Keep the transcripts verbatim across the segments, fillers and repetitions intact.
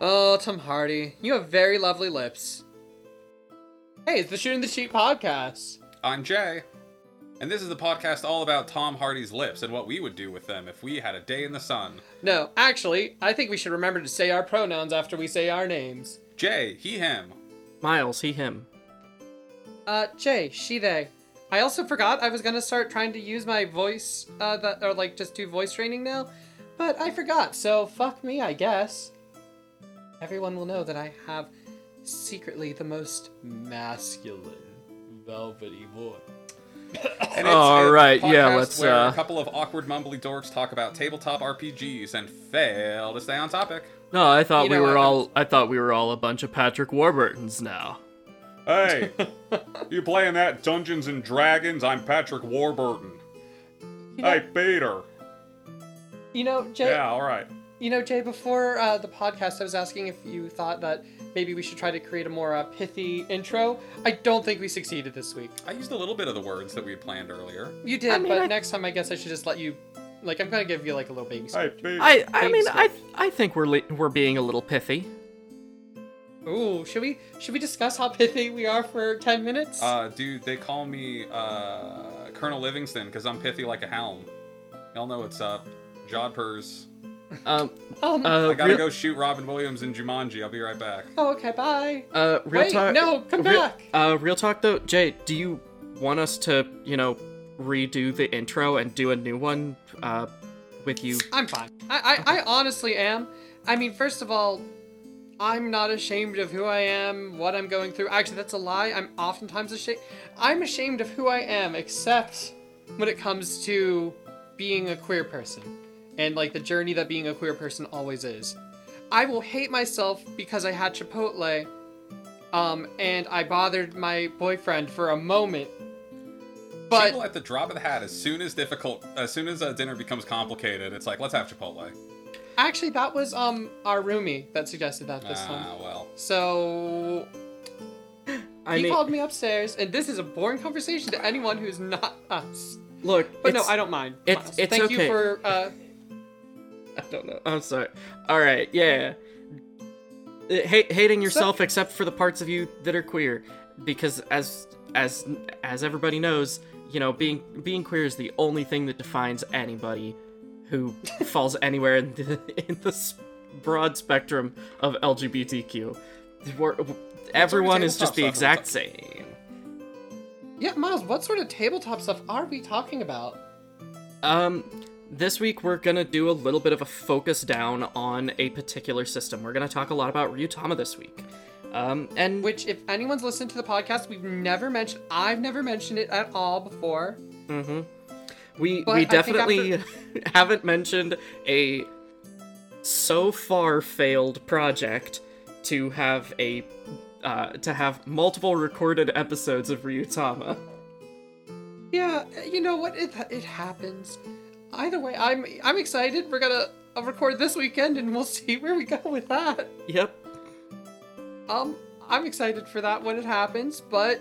Oh, Tom Hardy, you have very lovely lips. Hey, it's the Shootin' the Sheet podcast. I'm Jay, and this is the podcast all about Tom Hardy's lips and what we would do with them if we had a day in the sun. No, actually, I think we should remember to say our pronouns after we say our names. Jay, he, him. Miles, he, him. Uh, Jay, she, they. I also forgot I was gonna start trying to use my voice, uh, that, or like just do voice training now, but I forgot, so fuck me, I guess. Everyone will know that I have secretly the most masculine, velvety voice. And it's all right, yeah, let's. Where uh... a couple of awkward, mumbly dorks talk about tabletop R P Gs and fail to stay on topic. No, I thought you we were all. Was... I thought we were all a bunch of Patrick Warburtons now. Hey, you playing that Dungeons and Dragons? I'm Patrick Warburton. You know, hey, Peter. You know, Jay. Yeah, all right. You know, Jay, before uh, the podcast, I was asking if you thought that maybe we should try to create a more uh, pithy intro. I don't think we succeeded this week. I used a little bit of the words that we had planned earlier. You did, I mean, but I... next time I guess I should just let you... Like, I'm going to give you, like, a little baby speech. I, I, I mean, speech. I I think we're le- we're being a little pithy. Ooh, should we should we discuss how pithy we are for ten minutes? Uh, dude, they call me uh, Colonel Livingston because I'm pithy like a helm. Y'all know what's up. Jodhpurs. Um, um, uh, I gotta real... go shoot Robin Williams in Jumanji. I'll be right back. Oh, okay, bye. Uh, real Wait, talk. No, come real, back. Uh, real talk though, Jay. Do you want us to, you know, redo the intro and do a new one? Uh, with you. I'm fine. I, I, I honestly am. I mean, first of all, I'm not ashamed of who I am, what I'm going through. Actually, that's a lie. I'm oftentimes ashamed. I'm ashamed of who I am, except when it comes to being a queer person. And, like, the journey that being a queer person always is. I will hate myself because I had Chipotle, um, and I bothered my boyfriend for a moment. But people at the drop of the hat, as soon as difficult, as soon as uh, dinner becomes complicated, it's like, let's have Chipotle. Actually, that was um our roomie that suggested that this ah, time. Ah, well. So, I he mean... called me upstairs, and this is a boring conversation to anyone who's not us. Look, But no, I don't mind. It's, it's Thank okay. you for... Uh, I don't know. I'm sorry. All right. Yeah. H- hating yourself, so, except for the parts of you that are queer, because as as as everybody knows, you know, being being queer is the only thing that defines anybody who falls anywhere in the in the broad spectrum of L G B T Q. We're, everyone is just the exact same. Yeah, Miles. What sort of tabletop stuff are we talking about? Um. This week, we're going to do a little bit of a focus down on a particular system. We're going to talk a lot about Ryuutama this week. Um, and Which, if anyone's listened to the podcast, we've never mentioned... I've never mentioned it at all before. Mm-hmm. We, we definitely after... haven't mentioned a so far failed project to have a... Uh, to have multiple recorded episodes of Ryuutama. Yeah, you know what? It, it happens... Either way, I'm I'm excited. We're gonna I'll record this weekend, and we'll see where we go with that. Yep. Um, I'm excited for that when it happens. But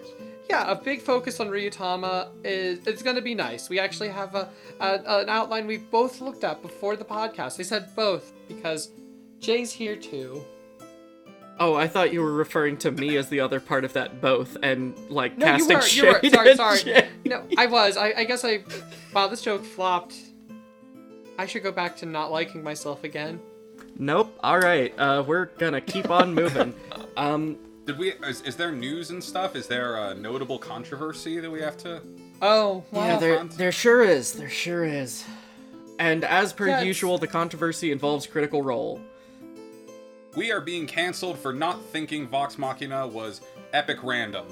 yeah, a big focus on Ryuutama is it's gonna be nice. We actually have a, a an outline we've both looked at before the podcast. I said both because Jay's here too. Oh, I thought you were referring to me as the other part of that both, and, like, no, casting shade. No, you were, you were. Sorry, sorry. Shade. No, I was. I, I guess I... Wow, this joke flopped. I should go back to not liking myself again. Nope. All right. Uh, we're gonna keep on moving. Um, Did we... Is, is there news and stuff? Is there a notable controversy that we have to... Oh, wow. Yeah, there, there sure is. There sure is. And as per yeah, usual, the controversy involves Critical Role. We are being canceled for not thinking Vox Machina was epic random.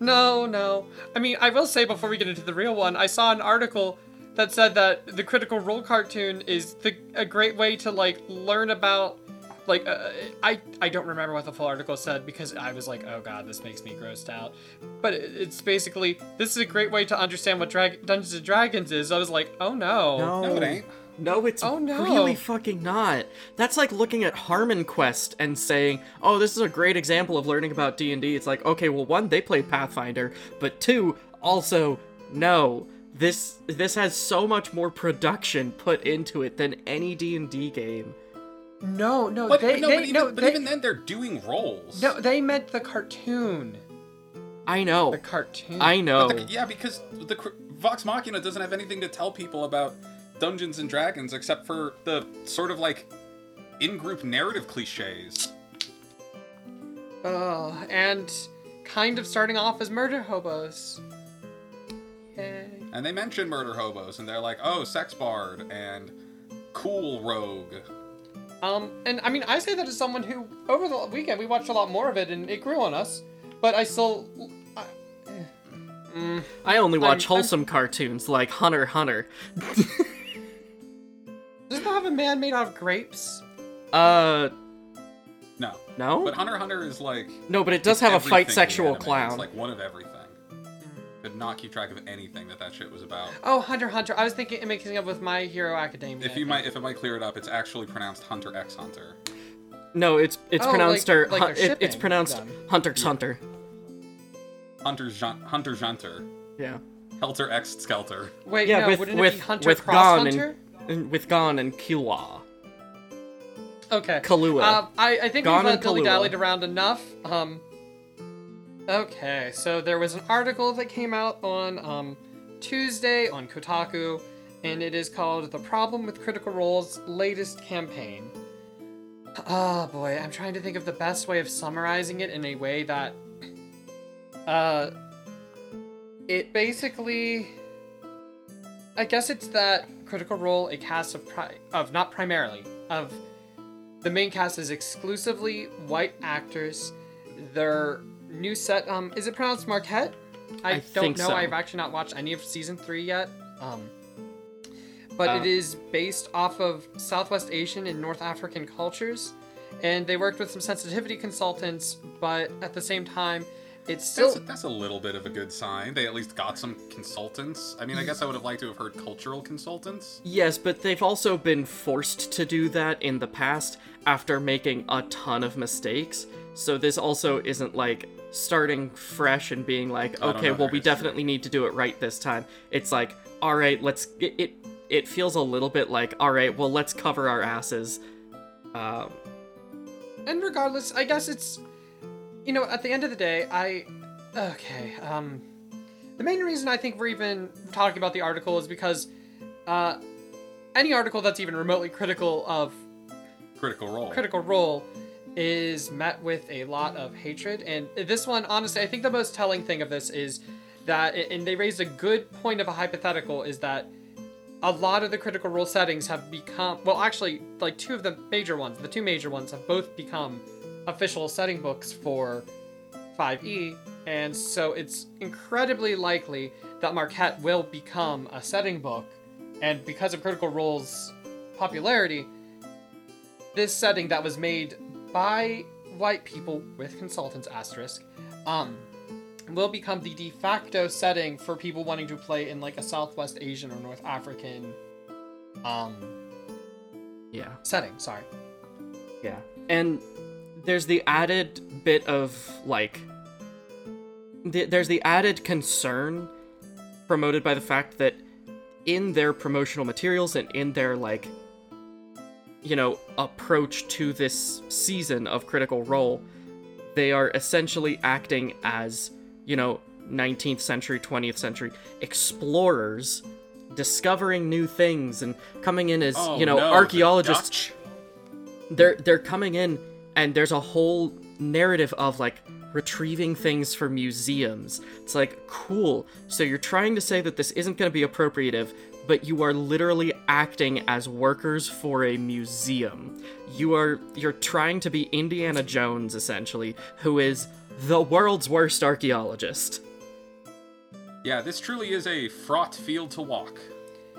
No, no. I mean, I will say before we get into the real one, I saw an article that said that the Critical Role cartoon is the, a great way to, like, learn about, like, uh, I, I don't remember what the full article said because I was like, oh god, this makes me grossed out. But it, it's basically, this is a great way to understand what Dra- Dungeons and Dragons is. I was like, oh no. No, no it ain't. No, it's oh, no. really fucking not. That's like looking at Harmon Quest and saying, oh, this is a great example of learning about D and D. It's like, okay, well, one, they played Pathfinder, but two, also, no. This this has so much more production put into it than any D and D game. No, no, but, they, but no, they, but even, no, but they, even then they're doing roles. No, they meant the cartoon. I know. The cartoon. I know. The, yeah, because the Vox Machina doesn't have anything to tell people about Dungeons and Dragons except for the sort of like in-group narrative cliches. Oh, and kind of starting off as murder hobos. Yay. And they mention murder hobos, and they're like, oh, sex bard and cool rogue. Um, and I mean, I say that as someone who, over the weekend, we watched a lot more of it, and it grew on us. But I still, I, mm, I only watch I'm, wholesome I'm, cartoons like Hunter x Hunter. Does it have a man made out of grapes? Uh, no, no. But Hunter x Hunter is like no, but it does have a fight sexual clown. It's like one of everything. Could not keep track of anything that that shit was about. Oh, Hunter x Hunter. I was thinking and mixing up with My Hero Academia. If you might, if it might clear it up, it's actually pronounced Hunter x Hunter. No, it's it's oh, pronounced like, her, like hun- it, it's pronounced them. Hunter x yeah. Hunter. Hunter Jun- Hunter Junter. Yeah. Helter x Skelter. Wait, yeah, no, with, wouldn't with, it be Hunter with Cross Gon Hunter? And, and, with Gon and Killua. Okay. Kahlua. Uh, I, I think Gon we've uh, dilly-dallied around enough. Um, okay, so there was an article that came out on um, Tuesday on Kotaku, and it is called The Problem with Critical Role's Latest Campaign. Oh boy, I'm trying to think of the best way of summarizing it in a way that, uh, it basically, I guess it's that Critical Role, a cast of, pri- of not primarily, of the main cast is exclusively white actors. Their new set, um, is it pronounced Marquette? I, I don't know, so. I've actually not watched any of season three yet, um. But um, it is based off of Southwest Asian and North African cultures. And they worked with some sensitivity consultants, but at the same time, it's still... That's a, that's a little bit of a good sign. They at least got some consultants. I mean, I guess I would have liked to have heard cultural consultants. Yes, but they've also been forced to do that in the past after making a ton of mistakes. So this also isn't like starting fresh and being like, okay, well, we definitely need to do it right this time. It's like, all right, let's... It, it, It feels a little bit like, all right, well, let's cover our asses. Um, and regardless, I guess it's, you know, at the end of the day, I, okay. Um, the main reason I think we're even talking about the article is because uh, any article that's even remotely critical of Critical Role Critical Role is met with a lot of hatred. And this one, honestly, I think the most telling thing of this is that, and they raised a good point of a hypothetical, is that a lot of the Critical Role settings have become... Well, actually, like, two of the major ones, the two major ones, have both become official setting books for five E, and so it's incredibly likely that Marquette will become a setting book, and because of Critical Role's popularity, this setting that was made by white people, with consultants, asterisk, um... will become the de facto setting for people wanting to play in, like, a Southwest Asian or North African, um... Yeah. Setting, sorry. Yeah. And there's the added bit of, like... Th- there's the added concern promoted by the fact that in their promotional materials and in their, like, you know, approach to this season of Critical Role, they are essentially acting as... you know, nineteenth century, twentieth century explorers discovering new things and coming in as, oh, you know, no, archaeologists. The they're they're coming in and there's a whole narrative of like retrieving things for museums. It's like, cool. So you're trying to say that this isn't going to be appropriative, but you are literally acting as workers for a museum. You are you're trying to be Indiana Jones, essentially, who is the world's worst archaeologist. Yeah, this truly is a fraught field to walk.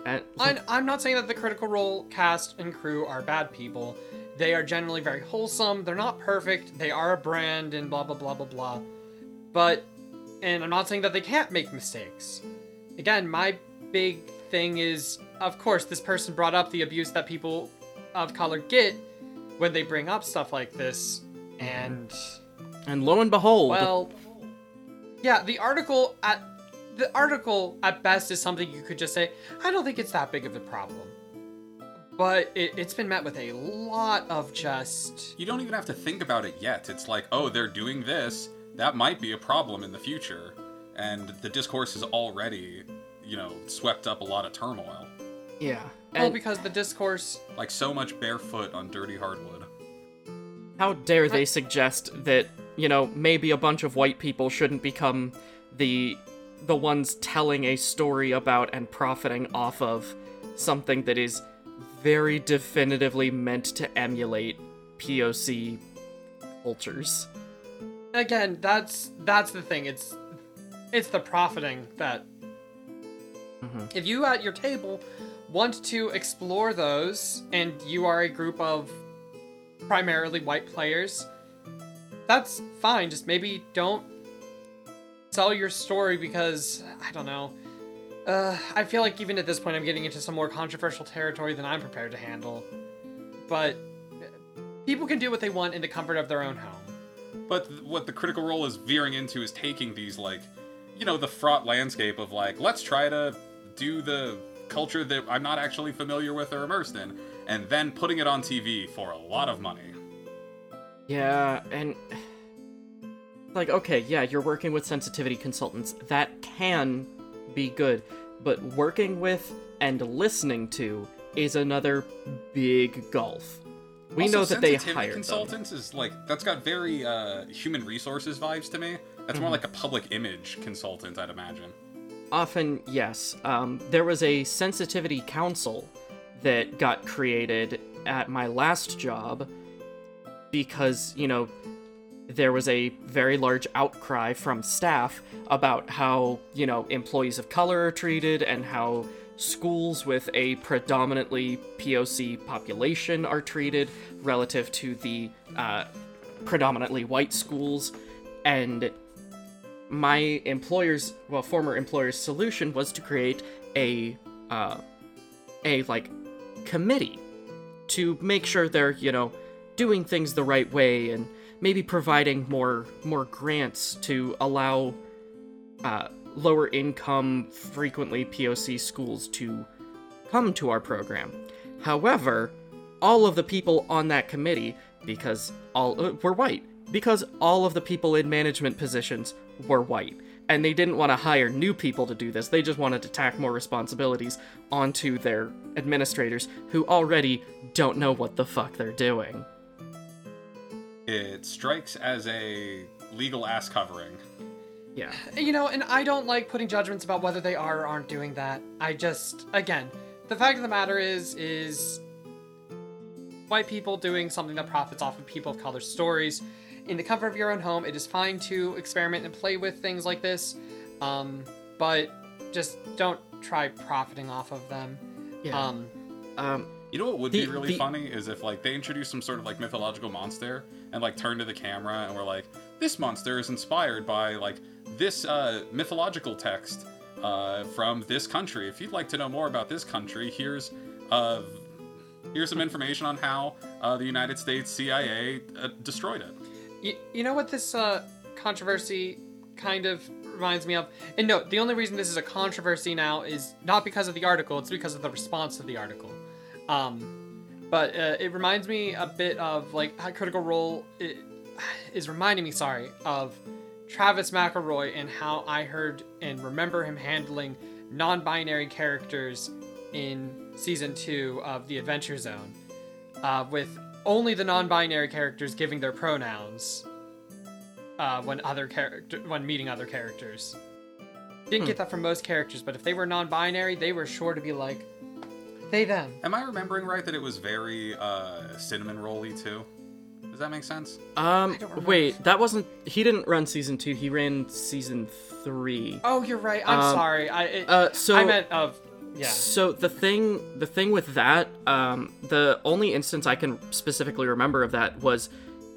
And I'm, I'm not saying that the Critical Role cast and crew are bad people. They are generally very wholesome. They're not perfect. They are a brand and blah, blah, blah, blah, blah. But, and I'm not saying that they can't make mistakes. Again, my big thing is, of course, this person brought up the abuse that people of color get when they bring up stuff like this. And... And lo and behold, well, yeah, the article at the article at best is something you could just say, I don't think it's that big of a problem. But it, it's been met with a lot of just... You don't even have to think about it yet. It's like, oh, they're doing this. That might be a problem in the future. And the discourse has already, you know, swept up a lot of turmoil. Yeah. Well, and because the discourse... Like so much barefoot on dirty hardwood. How dare they suggest that, you know, maybe a bunch of white people shouldn't become the the ones telling a story about and profiting off of something that is very definitively meant to emulate P O C cultures. Again, that's that's the thing. It's it's the profiting that mm-hmm. if you at your table want to explore those, and you are a group of primarily white players, that's fine. Just maybe don't sell your story because I don't know. Uh, I feel like even at this point I'm getting into some more controversial territory than I'm prepared to handle. But people can do what they want in the comfort of their own home. But th- what the Critical Role is veering into is taking these, like, you know, the fraught landscape of, like, let's try to do the culture that I'm not actually familiar with or immersed in, and then putting it on T V for a lot of money. Yeah, and... Like, okay, yeah, you're working with sensitivity consultants. That can... be good, but working with and listening to is another big gulf. We also know that they hired consultants them. Is like that's got very uh, human resources vibes to me. That's mm-hmm. more like a public image consultant, I'd imagine. Often, yes. Um, there was a sensitivity council that got created at my last job because, you know, there was a very large outcry from staff about how, you know, employees of color are treated and how schools with a predominantly P O C population are treated relative to the uh, predominantly white schools. And my employer's, well, former employer's solution was to create a, uh, a like, committee to make sure they're, you know, doing things the right way and maybe providing more more grants to allow uh, lower-income, frequently P O C schools to come to our program. However, all of the people on that committee, because all uh, were white, because all of the people in management positions were white, and they didn't want to hire new people to do this. They just wanted to tack more responsibilities onto their administrators, who already don't know what the fuck they're doing. It strikes as a legal ass covering. Yeah. You know, and I don't like putting judgments about whether they are or aren't doing that. I just, again, the fact of the matter is, is white people doing something that profits off of people of color stories. In the comfort of your own home, it is fine to experiment and play with things like this, um, but just don't try profiting off of them. Yeah. Um, um, you know what would the, be really the... funny is if, like, they introduced some sort of, like, mythological monster... and, like, turn to the camera, and we're like, this monster is inspired by, like, this uh, mythological text uh, from this country. If you'd like to know more about this country, here's uh, here's some information on how uh, the United States C I A uh, destroyed it. You, you know what this uh, controversy kind of reminds me of? And no, the only reason this is a controversy now is not because of the article, it's because of the response to the article. Um... But uh, it reminds me a bit of, like, how Critical Role it is reminding me, sorry, of Travis McElroy and how I heard and remember him handling non-binary characters in Season two of The Adventure Zone, uh, with only the non-binary characters giving their pronouns uh, when other character when meeting other characters. Didn't hmm. get that from most characters, but if they were non-binary, they were sure to be like, they, them. Am I remembering right that it was very uh, cinnamon roll-y too? Does that make sense? Um, wait, that wasn't... He didn't run Season two, he ran Season three. Oh, you're right, I'm um, sorry. I it, uh, so, I meant of... Yeah. So the thing the thing with that, um, the only instance I can specifically remember of that was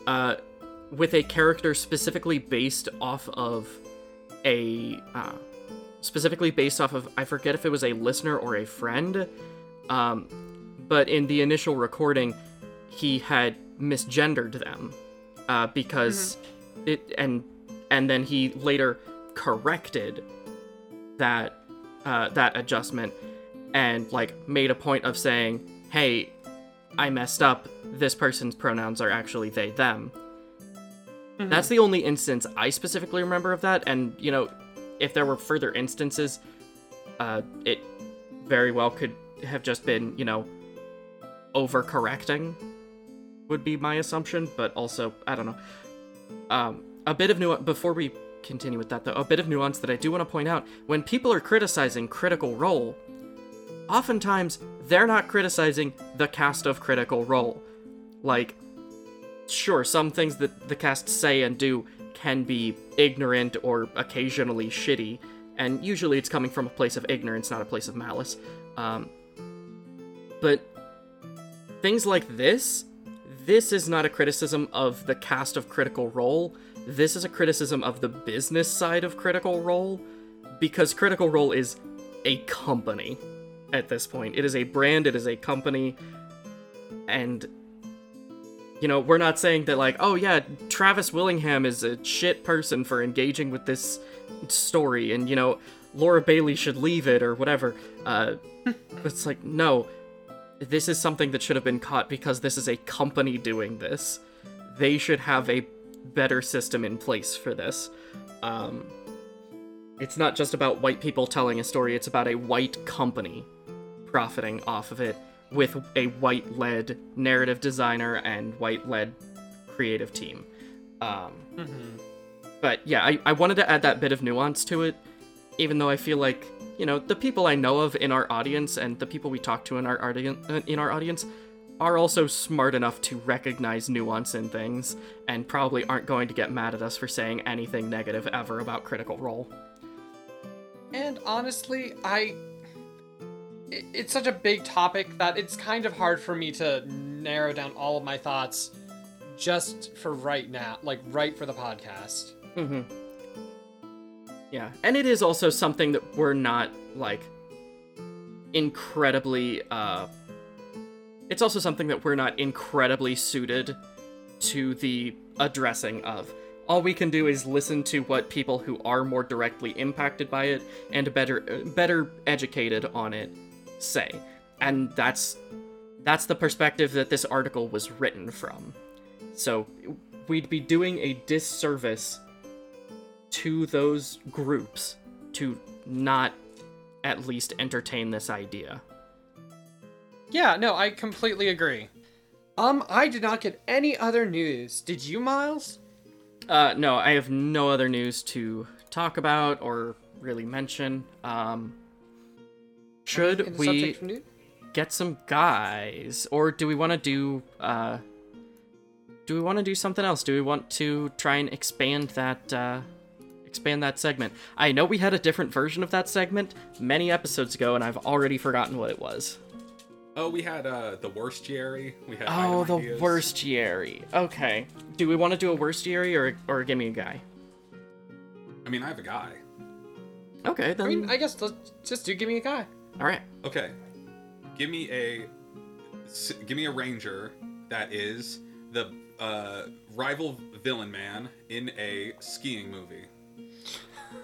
uh, with a character specifically based off of a... Uh, specifically based off of... I forget if it was a listener or a friend... Um, but in the initial recording, he had misgendered them, uh, because mm-hmm. it, and, and then he later corrected that, uh, that adjustment and, like, made a point of saying, hey, I messed up, this person's pronouns are actually they, them. Mm-hmm. That's the only instance I specifically remember of that, and, you know, if there were further instances, uh, it very well could have just been, you know, overcorrecting would be my assumption, but also, I don't know. Um, a bit of nuance, before we continue with that, though, a bit of nuance that I do want to point out, when people are criticizing Critical Role, oftentimes, they're not criticizing the cast of Critical Role. Like, sure, some things that the cast say and do can be ignorant or occasionally shitty, and usually it's coming from a place of ignorance, not a place of malice. Um, but things like this, this is not a criticism of the cast of Critical Role. This is a criticism of the business side of Critical Role, because Critical Role is a company. At this point, it is a brand, it is a company, and, you know, we're not saying that, like, oh yeah, Travis Willingham is a shit person for engaging with this story, and, you know, Laura Bailey should leave it, or whatever. Uh, it's like, no, this is something that should have been caught because this is a company doing this. They should have a better system in place for this. Um, it's not just about white people telling a story, it's about a white company profiting off of it with a white-led narrative designer and white-led creative team. Um, mm-hmm. But yeah, I, I wanted to add that bit of nuance to it, even though I feel like, you know, the people I know of in our audience and the people we talk to in our, ardi- in our audience are also smart enough to recognize nuance in things and probably aren't going to get mad at us for saying anything negative ever about Critical Role. And honestly, I... it's such a big topic that it's kind of hard for me to narrow down all of my thoughts just for right now, like right for the podcast. Mm-hmm. Yeah, and it is also something that we're not, like, incredibly, uh... it's also something that we're not incredibly suited to the addressing of. All we can do is listen to what people who are more directly impacted by it and better better educated on it say. And that's that's the perspective that this article was written from. So we'd be doing a disservice to those groups to not at least entertain this idea. Yeah, no, I completely agree. Um, I did not get any other news. Did you, Miles? Uh, no, I have no other news to talk about or really mention. Um, should we get some guys, or do we want to do, uh, do we want to do something else? Do we want to try and expand that, uh, expand that segment? I know we had a different version of that segment many episodes ago, and I've already forgotten what it was. Oh, we had uh, the worst Jerry. We had oh, the ideas. worst Jerry. Okay. Do we want to do a worst Jerry or or give me a guy? I mean, I have a guy. Okay, then. I mean, I guess let's just do give me a guy. All right. Okay. Give me a give me a ranger that is the uh, rival villain man in a skiing movie.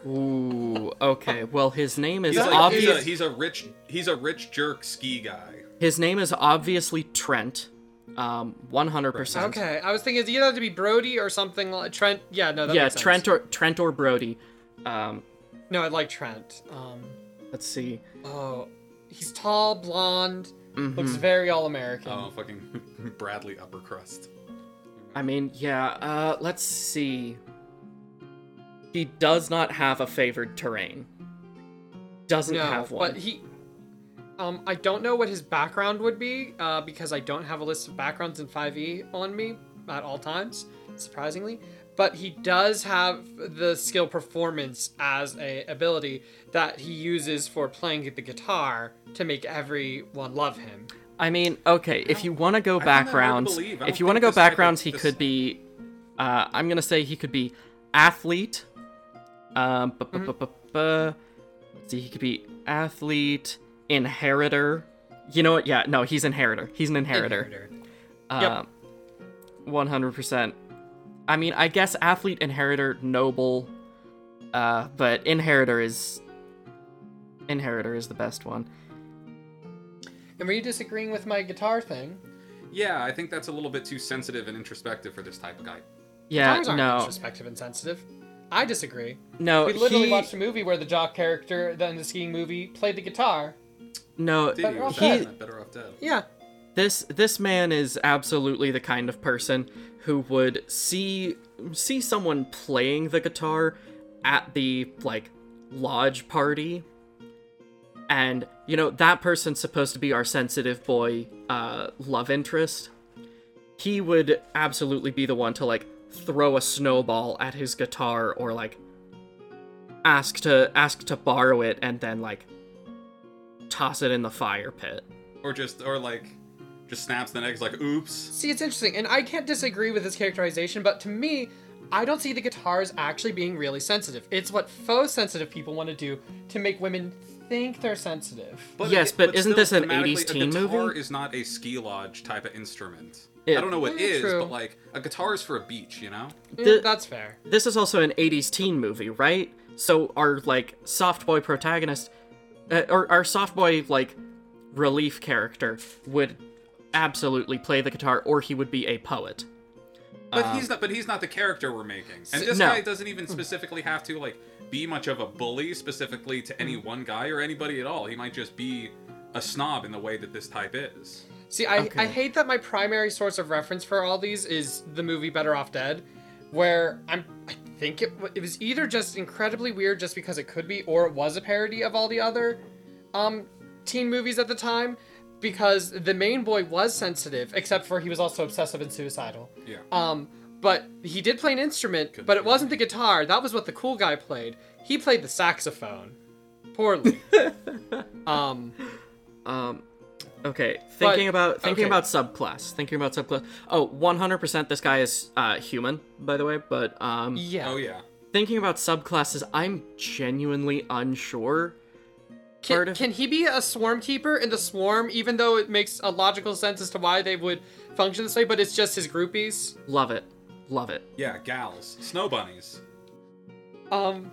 Ooh. Okay. Well, his name is he's like, obvious. He's a, he's a rich. He's a rich jerk ski guy. His name is obviously Trent, um, one hundred percent. Okay, I was thinking it's either have to be Brody or something like Trent. Yeah, no, that yeah, makes sense. Trent or Trent or Brody. Um, no, I like Trent. Um, let's see. Oh, he's tall, blonde, mm-hmm. looks very all-American. Oh, fucking Bradley upper crust. I mean, yeah. Uh, let's see. He does not have a favored terrain. Doesn't no, have one. But he. Um, I don't know what his background would be, uh, because I don't have a list of backgrounds in five E on me at all times, surprisingly. But he does have the skill performance as a ability that he uses for playing the guitar to make everyone love him. I mean, okay, if you want to go backgrounds, if you want to go backgrounds, he could be, uh, I'm going to say he could be athlete. Um, let's see, he could be athlete... Inheritor. You know what? Yeah, no, he's inheritor. He's an inheritor. inheritor. Um, yep. one hundred percent. I mean, I guess athlete, inheritor, noble, uh, but inheritor is... Inheritor is the best one. And were you disagreeing with my guitar thing? Yeah, I think that's a little bit too sensitive and introspective for this type of guy. Yeah, Guitars aren't no. introspective and sensitive. I disagree. No, we literally he... watched a movie where the jock character in the skiing movie played the guitar. No, Dude, better, off he... better off dead. Yeah. This this man is absolutely the kind of person who would see see someone playing the guitar at the like lodge party, and you know that person's supposed to be our sensitive boy uh, love interest. He would absolutely be the one to like throw a snowball at his guitar or like ask to ask to borrow it and then like toss it in the fire pit, or just or like. Just snaps the neck, like, oops. See, it's interesting, and I can't disagree with this characterization, but to me, I don't see the guitars actually being really sensitive. It's what faux sensitive people want to do to make women think they're sensitive. But yes, it, but, but isn't this an eighties teen movie? A guitar movie? Is not a ski lodge type of instrument. It, I don't know what it is, true. But, like, a guitar is for a beach, you know? The, That's fair. This is also an eighties teen movie, right? So our, like, soft boy protagonist, uh, or our soft boy, like, relief character would... absolutely play the guitar, or he would be a poet. But um, he's not. But he's not the character we're making. And this no. guy doesn't even specifically have to like be much of a bully specifically to any one guy or anybody at all. He might just be a snob in the way that this type is. See, I, okay. I hate that my primary source of reference for all these is the movie Better Off Dead, where I'm. I think it, it was either just incredibly weird, just because it could be, or it was a parody of all the other, um, teen movies at the time. Because the main boy was sensitive, except for he was also obsessive and suicidal. Yeah. Um, but he did play an instrument, Couldn't but it wasn't right. the guitar. That was what the cool guy played. He played the saxophone. Poorly. um, um, okay. Thinking but, about thinking okay. about subclass. Thinking about subclass. Oh, one hundred percent this guy is uh, human, by the way. But um, yeah. Oh yeah. Thinking about subclasses, I'm genuinely unsure. Can, can he be a swarm keeper in the swarm, even though it makes a logical sense as to why they would function this way, but it's just his groupies? Love it. Love it. Yeah, gals. Snow bunnies. Um,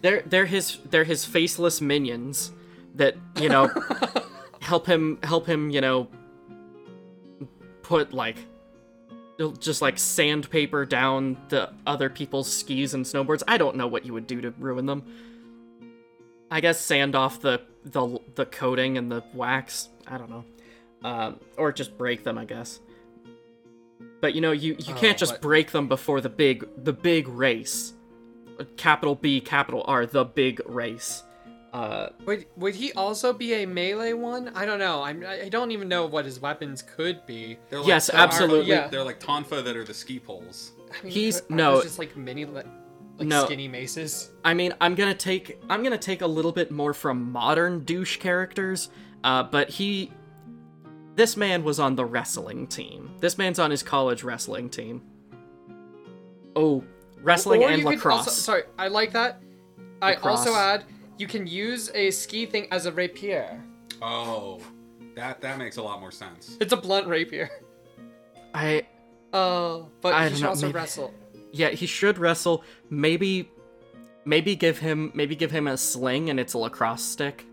They're they're his they're his faceless minions that, you know, help him help him, you know, put like just like sandpaper down the other people's skis and snowboards. I don't know what you would do to ruin them. I guess sand off the, the the coating and the wax. I don't know. Um, or just break them, I guess. But, you know, you, you oh, can't just what? break them before the big the big race. Capital B, capital R, the big race. Uh, would, would he also be a melee one? I don't know. I'm, I don't even know what his weapons could be. They're like, yes, absolutely. Are, yeah. They're like tonfa that are the ski poles. I mean, He's, no. just like mini... Le- Like no. skinny maces. I mean, I'm gonna take I'm gonna take a little bit more from modern douche characters, uh, but he, this man was on the wrestling team. This man's on his college wrestling team. Oh, wrestling or and lacrosse. Also, sorry, I like that. Lacrosse. I also add you can use a ski thing as a rapier. Oh, that that makes a lot more sense. It's a blunt rapier. I. Oh, uh, but I he should know, also maybe. wrestle. Yeah, he should wrestle. Maybe, maybe give him, maybe give him a sling, and it's a lacrosse stick.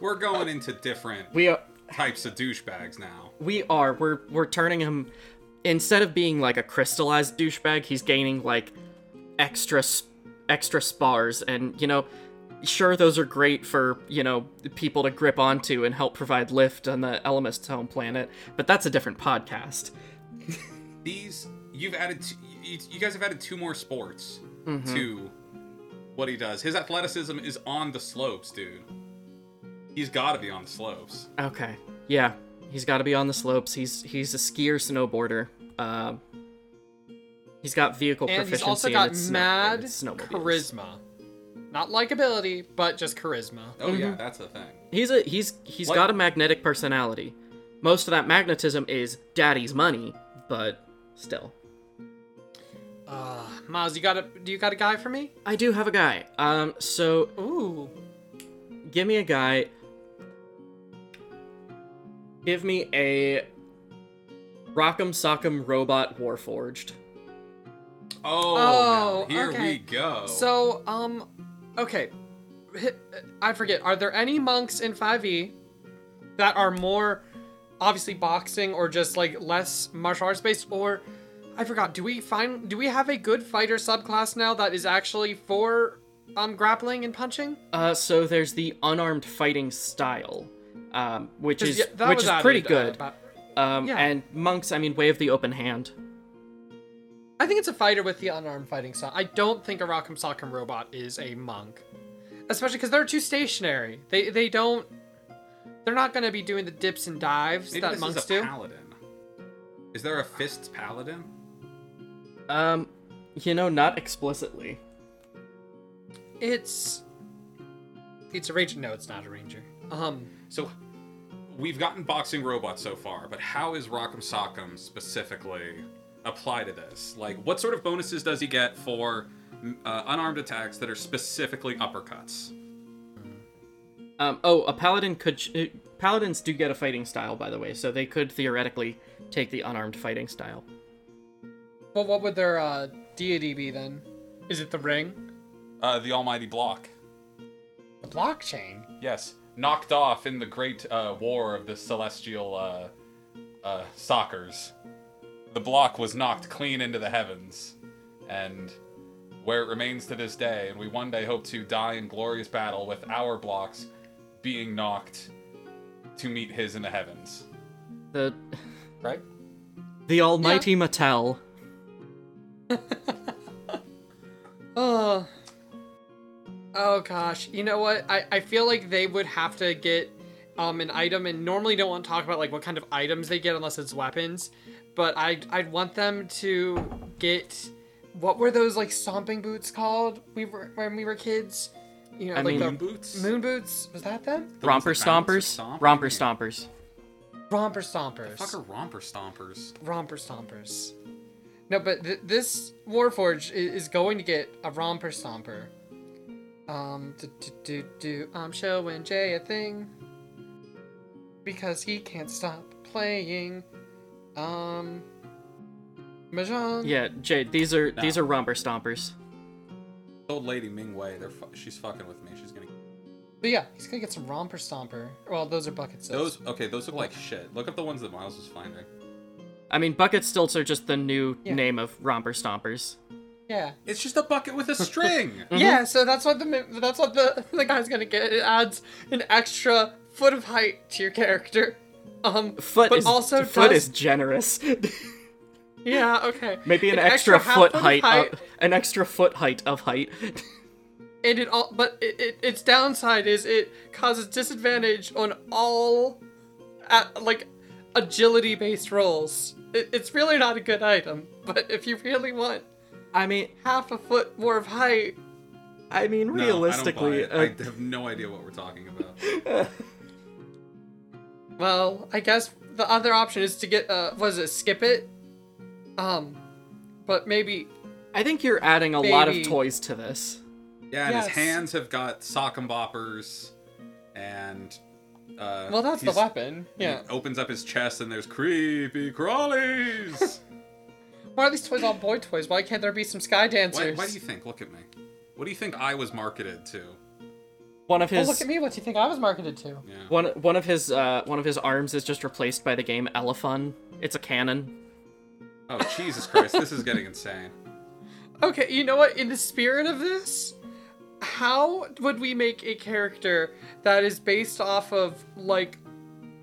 We're going into different we are, types of douchebags now. We are. We're we're turning him. Instead of being like a crystallized douchebag, he's gaining like extra extra spars, and you know, sure, those are great for you know people to grip onto and help provide lift on the Elemist's home planet. But that's a different podcast. These. You've added, t- you guys have added two more sports mm-hmm. to what he does. His athleticism is on the slopes, dude. He's got to be on the slopes. Okay, yeah, he's got to be on the slopes. He's he's a skier, snowboarder. Uh, he's got vehicle and proficiency. And he's also got snow- mad charisma, not likability, but just charisma. Oh mm-hmm. yeah, that's the thing. He's a he's he's like, got a magnetic personality. Most of that magnetism is daddy's money, but still. Uh, Miles, you got a do you got a guy for me? I do have a guy. Um, so ooh, give me a guy. Give me a Rock'em Sock'em Robot Warforged. Oh, oh here okay. we go. So, um, okay, I forget. Are there any monks in five E? that are more obviously boxing or just like less martial arts based, or I forgot, do we find do we have a good fighter subclass now that is actually for um grappling and punching? Uh so there's the unarmed fighting style, um which is yeah, which is added, pretty good. Uh, um yeah. And monks, I mean, way of the open hand. I think it's a fighter with the unarmed fighting style. I don't think a Rock'em Sock'em Robot is a monk. Especially because they're too stationary. They they don't... They're not going to be doing the dips and dives Maybe that monks do. Maybe this is a paladin. Is there a fists paladin? Um, you know, not explicitly. It's... It's a ranger. No, it's not a ranger. Um. So, we've gotten boxing robots so far, but how is Rock'em Sock'em specifically apply to this? Like, what sort of bonuses does he get for uh, unarmed attacks that are specifically uppercuts? Um, oh, a paladin could... Sh- Paladins do get a fighting style, by the way, so they could theoretically take the unarmed fighting style. Well, what would their uh, deity be, then? Is it the ring? Uh, the almighty block. The blockchain? Yes. Knocked off in the great uh, war of the celestial uh, uh, sockers. The block was knocked clean into the heavens, and where it remains to this day, and we one day hope to die in glorious battle with our blocks being knocked to meet his in the heavens. The... Right? The almighty yeah. Mattel. oh. oh, gosh. You know what? I, I feel like they would have to get um an item, and normally don't want to talk about like what kind of items they get unless it's weapons. But I'd, I'd want them to get... What were those, like, stomping boots called we were, when we were kids? You know, I like mean, the moon boots? Moon boots? Was that them? The Romper Stompers? Romper Stompers. Romper Stompers. The fuck are Romper Stompers? Romper Stompers. No, but th- this Warforge is going to get a Romper Stomper. Um, do, do, do, do. I'm showing Jay a thing. Because he can't stop playing... Um, Mahjong. Yeah, Jade. These are no. these are Romper Stompers. Old lady Ming Wei. They're fu- she's fucking with me. She's gonna. But yeah, he's gonna get some Romper Stomper. Well, those are bucket stilts. Those okay. Those look like shit. Look up the ones that Miles was finding. I mean, bucket stilts are just the new yeah. name of Romper Stompers. Yeah. It's just a bucket with a string. mm-hmm. Yeah. So that's what the that's what the the guy's gonna get. It adds an extra foot of height to your character. Um, foot but is, also foot does... is generous. yeah, okay. Maybe an, an extra, extra foot height, height. Of, an extra foot height of height. and it all, but it, it, its downside is it causes disadvantage on all, at, like, agility-based rolls. It, it's really not a good item. But if you really want, I mean, half a foot more of height. I mean, no, realistically, I, don't buy it. Uh, I have no idea what we're talking about. Well, I guess the other option is to get, uh, was it skip it? Um, but maybe... I think you're adding a maybe. lot of toys to this. Yeah, and yes. his hands have got sock'em boppers, and, uh... Well, that's the weapon, yeah. He opens up his chest, and there's creepy crawlies! Why are these toys all boy toys? Why can't there be some sky dancers? Why, why do you think? Look at me. What do you think I was marketed to? One of his, oh, look at me! What do you think I was marketed to? Yeah. One one of his uh, one of his arms is just replaced by the game Elefun. It's a cannon. Oh Jesus Christ! This is getting insane. Okay, you know what? In the spirit of this, how would we make a character that is based off of like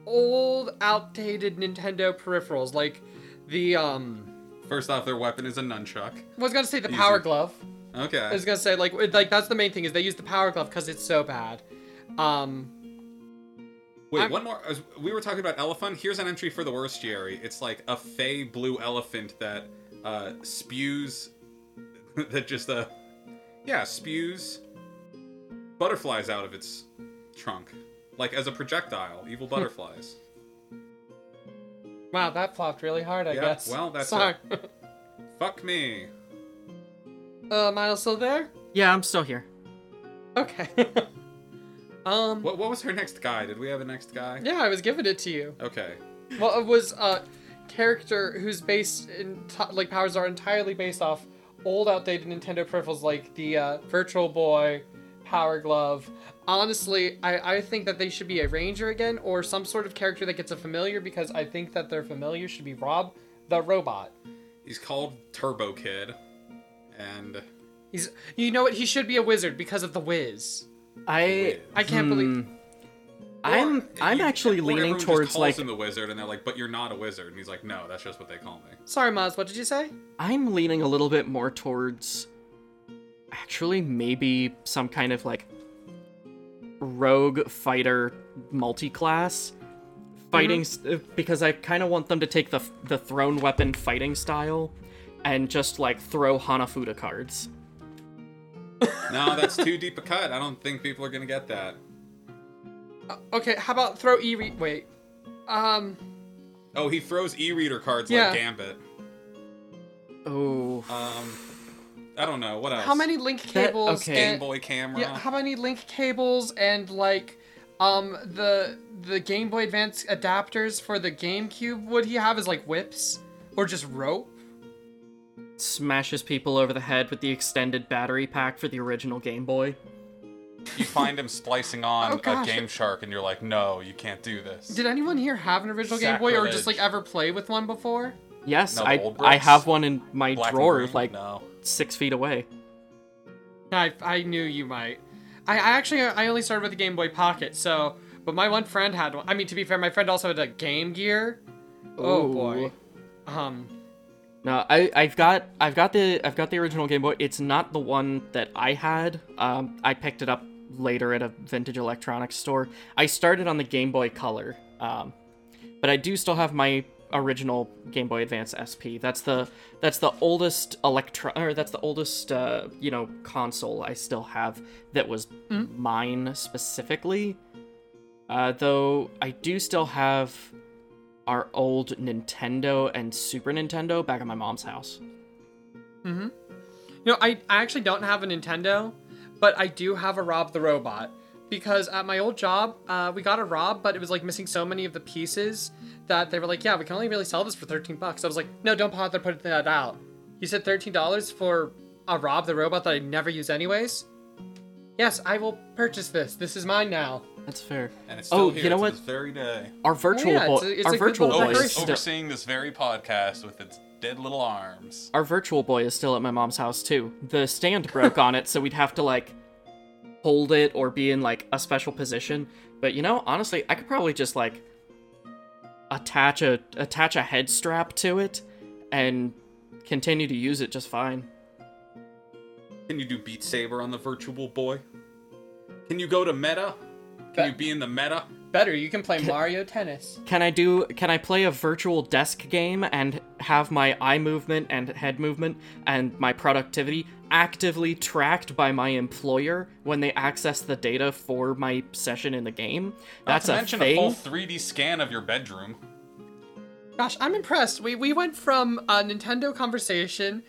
old, outdated Nintendo peripherals, like the um? First off, their weapon is a nunchuck. I was gonna say the Easy. Power Glove. Okay. I was gonna say, like, like that's the main thing, is they use the Power Glove because it's so bad. Um, Wait, I'm... one more. As we were talking about Elefun. Here's an entry for the worst, Jerry. It's like a fey blue elephant that uh, spews... that just, uh... Yeah, spews butterflies out of its trunk. Like, as a projectile. Evil butterflies. Wow, that flopped really hard, I yeah, guess. Well, that's Sorry. It. Fuck me. Uh, Miles still there? Yeah, I'm still here. Okay. um. What What was her next guy? Did we have a next guy? Yeah, I was giving it to you. Okay. Well, it was a character whose based in like powers are entirely based off old, outdated Nintendo peripherals, like the uh, Virtual Boy, Power Glove. Honestly, I, I think that they should be a ranger again, or some sort of character that gets a familiar, because I think that their familiar should be Rob the Robot. He's called Turbo Kid, and... he's. You know what? He should be a wizard because of the whiz. I... I can't hmm. believe... Or, I'm I'm you, actually leaning towards like him the wizard, and they're like, but you're not a wizard, and he's like, no, that's just what they call me. Sorry, Maz, what did you say? I'm leaning a little bit more towards actually maybe some kind of like rogue fighter multi-class fighting, mm-hmm. st- because I kind of want them to take the the thrown weapon fighting style and just like throw Hanafuda cards. No, that's too deep a cut. I don't think people are gonna get that. Okay, how about throw e-read? Wait. Um. Oh, he throws e-reader cards yeah. like Gambit. Oh. Um. I don't know. What else? How many link cables? That, okay. And, Game Boy camera. Yeah. How many link cables and like, um, the the Game Boy Advance adapters for the GameCube would he have as like whips or just rope? Smashes people over the head with the extended battery pack for the original Game Boy. You find him splicing on oh, a Game Shark, and you're like, no, you can't do this. Did anyone here have an original Sacrilege. Game Boy, or just, like, ever play with one before? Yes, no, I I have one in my Black drawer, like, no. six feet away. I I knew you might. I, I actually, I only started with a Game Boy Pocket, so, but my one friend had one. I mean, to be fair, my friend also had a Game Gear. Ooh. Oh, boy. Um... No, I, I've got I've got the I've got the original Game Boy. It's not the one that I had. Um, I picked it up later at a vintage electronics store. I started on the Game Boy Color, um, but I do still have my original Game Boy Advance S P. That's the that's the oldest electro or that's the oldest uh, you know console I still have that was mm. mine specifically. Uh, though I do still have our old Nintendo and Super Nintendo back at my mom's house. Mm-hmm. You know, I, I actually don't have a Nintendo, but I do have a Rob the Robot. Because at my old job, uh, we got a Rob, but it was, like, missing so many of the pieces that they were like, yeah, we can only really sell this for thirteen bucks. I was like, no, don't bother putting that out. You said thirteen dollars for a Rob the Robot that I never use anyways? Yes, I will purchase this. This is mine now. That's fair. And it's still oh, here you know what? To this very day. Our virtual yeah, boy, it's, it's our virtual boy is still overseeing this very podcast with its dead little arms. Our virtual boy is still at my mom's house too. The stand broke on it, so we'd have to like hold it or be in like a special position. But you know, honestly, I could probably just like attach a attach a head strap to it and continue to use it just fine. Can you do Beat Saber on the virtual boy? Can you go to Meta? Can you be in the meta? Better, you can play can, Mario Tennis. Can I do? Can I play a virtual desk game and have my eye movement and head movement and my productivity actively tracked by my employer when they access the data for my session in the game? That's Not to a mention thing. A full three D scan of your bedroom. Gosh, I'm impressed. We we went from a Nintendo conversation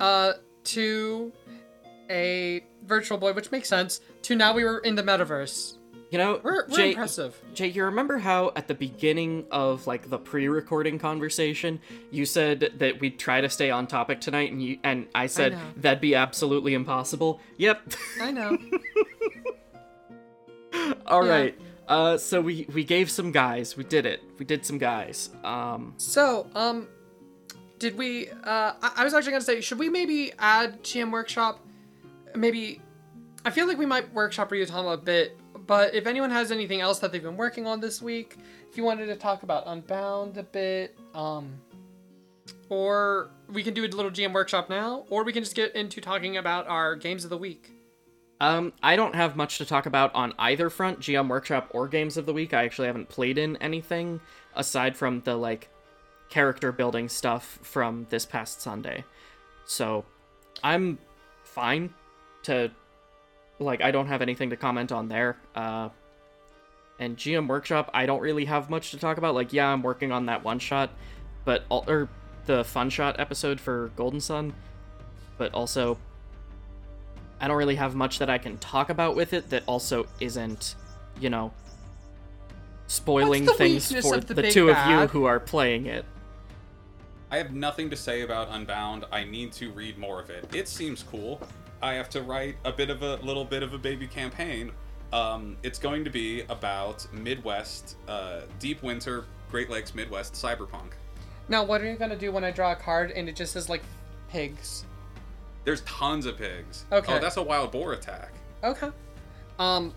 uh, to a Virtual Boy, which makes sense, to now we were in the metaverse. You know, we're, we're Jay, impressive. Jay, you remember how at the beginning of like the pre-recording conversation, you said that we'd try to stay on topic tonight, and you and I said I that'd be absolutely impossible. Yep. I know. All yeah. right. Uh, so we we gave some guys. We did it. We did some guys. Um. So um, did we? Uh, I, I was actually gonna say, should we maybe add G M Workshop? Maybe. I feel like we might workshop Ryuutama a bit. But if anyone has anything else that they've been working on this week, if you wanted to talk about Unbound a bit, um, or we can do a little G M workshop now, or we can just get into talking about our games of the week. Um, I don't have much to talk about on either front, G M workshop or games of the week. I actually haven't played in anything aside from the like character building stuff from this past Sunday. So I'm fine to... Like, I don't have anything to comment on there. Uh, and G M Workshop, I don't really have much to talk about. Like, yeah, I'm working on that one shot, but all, or the fun shot episode for Golden Sun. But also, I don't really have much that I can talk about with it that also isn't, you know, spoiling things for the, the two bad? of you who are playing it. I have nothing to say about Unbound. I need to read more of it. It seems cool. I have to write a bit of a little bit of a baby campaign. Um, it's going to be about Midwest, uh, deep winter, Great Lakes, Midwest, cyberpunk. Now, what are you going to do when I draw a card and it just says, like, pigs? There's tons of pigs. Okay. Oh, that's a wild boar attack. Okay. Um,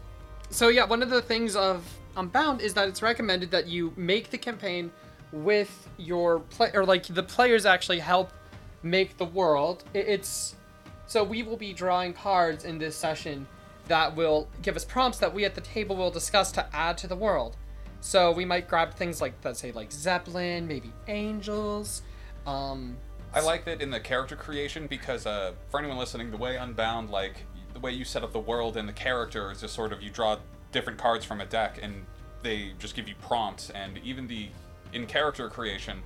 so, yeah, one of the things of Unbound is that it's recommended that you make the campaign with your play, or, like, the players actually help make the world. It's... So we will be drawing cards in this session that will give us prompts that we at the table will discuss to add to the world. So we might grab things like, let's say, like Zeppelin, maybe angels. Um, I like that in the character creation because uh, for anyone listening, the way Unbound, like the way you set up the world and the character is just sort of you draw different cards from a deck and they just give you prompts. And even the in character creation,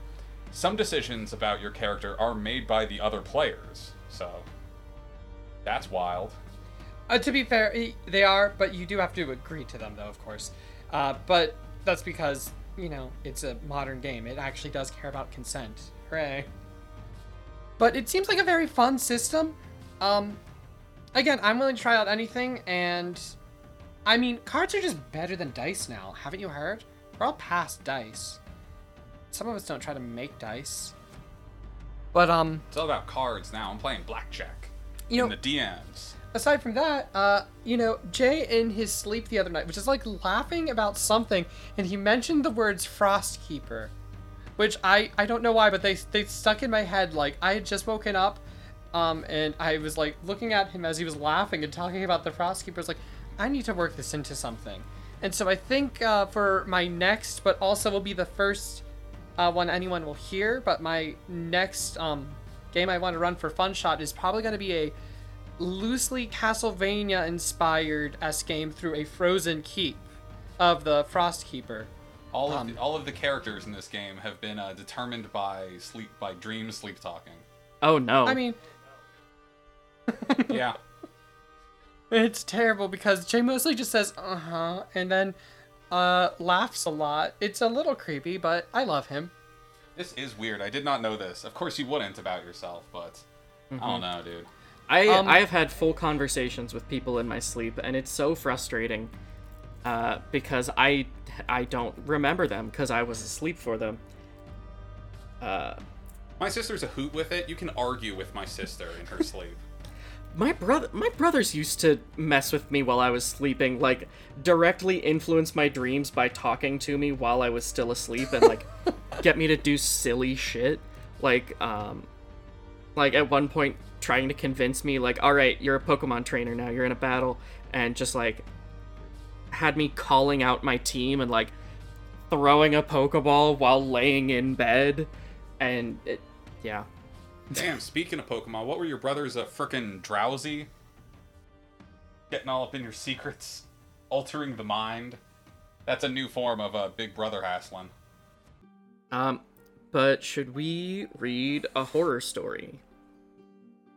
some decisions about your character are made by the other players. So... That's wild. Uh, to be fair, they are, but you do have to agree to them, though, of course. Uh, but that's because, you know, it's a modern game. It actually does care about consent. Hooray. But it seems like a very fun system. Um, again, I'm willing to try out anything, and... I mean, cards are just better than dice now. Haven't you heard? We're all past dice. Some of us don't try to make dice. But, um... It's all about cards now. I'm playing blackjack. You know, in the D Ms. Aside from that, uh, you know, Jay in his sleep the other night was just like laughing about something, and he mentioned the words Frostkeeper, which I, I don't know why, but they they stuck in my head. Like I had just woken up, um, and I was like looking at him as he was laughing and talking about the Frostkeepers. Like, I need to work this into something, and so I think uh, for my next, but also will be the first uh, one anyone will hear. But my next um. game I want to run for Fun Shot is probably going to be a loosely Castlevania-inspired S game through a frozen keep of the Frostkeeper. All um, of the, all of the characters in this game have been uh, determined by sleep by dream sleep talking. Oh no! I mean, yeah, it's terrible because Jay mostly just says uh huh and then uh, laughs a lot. It's a little creepy, but I love him. This is weird. I did not know this. Of course you wouldn't about yourself, but mm-hmm. I don't know, dude. I um, I have had full conversations with people in my sleep, and it's so frustrating uh, because I I don't remember them because I was asleep for them. Uh, my sister's a hoot with it. You can argue with my sister in her sleep. My brother, my brothers used to mess with me while I was sleeping, like directly influence my dreams by talking to me while I was still asleep and like get me to do silly shit. Like, um, like at one point trying to convince me like, all right, you're a Pokemon trainer now, you're in a battle, and just like had me calling out my team and like throwing a Pokeball while laying in bed. And it, yeah. Damn, speaking of Pokemon, what were your brothers a frickin' drowsy? Getting all up in your secrets? Altering the mind? That's a new form of a uh, big brother hassling. Um, but should we read a horror story?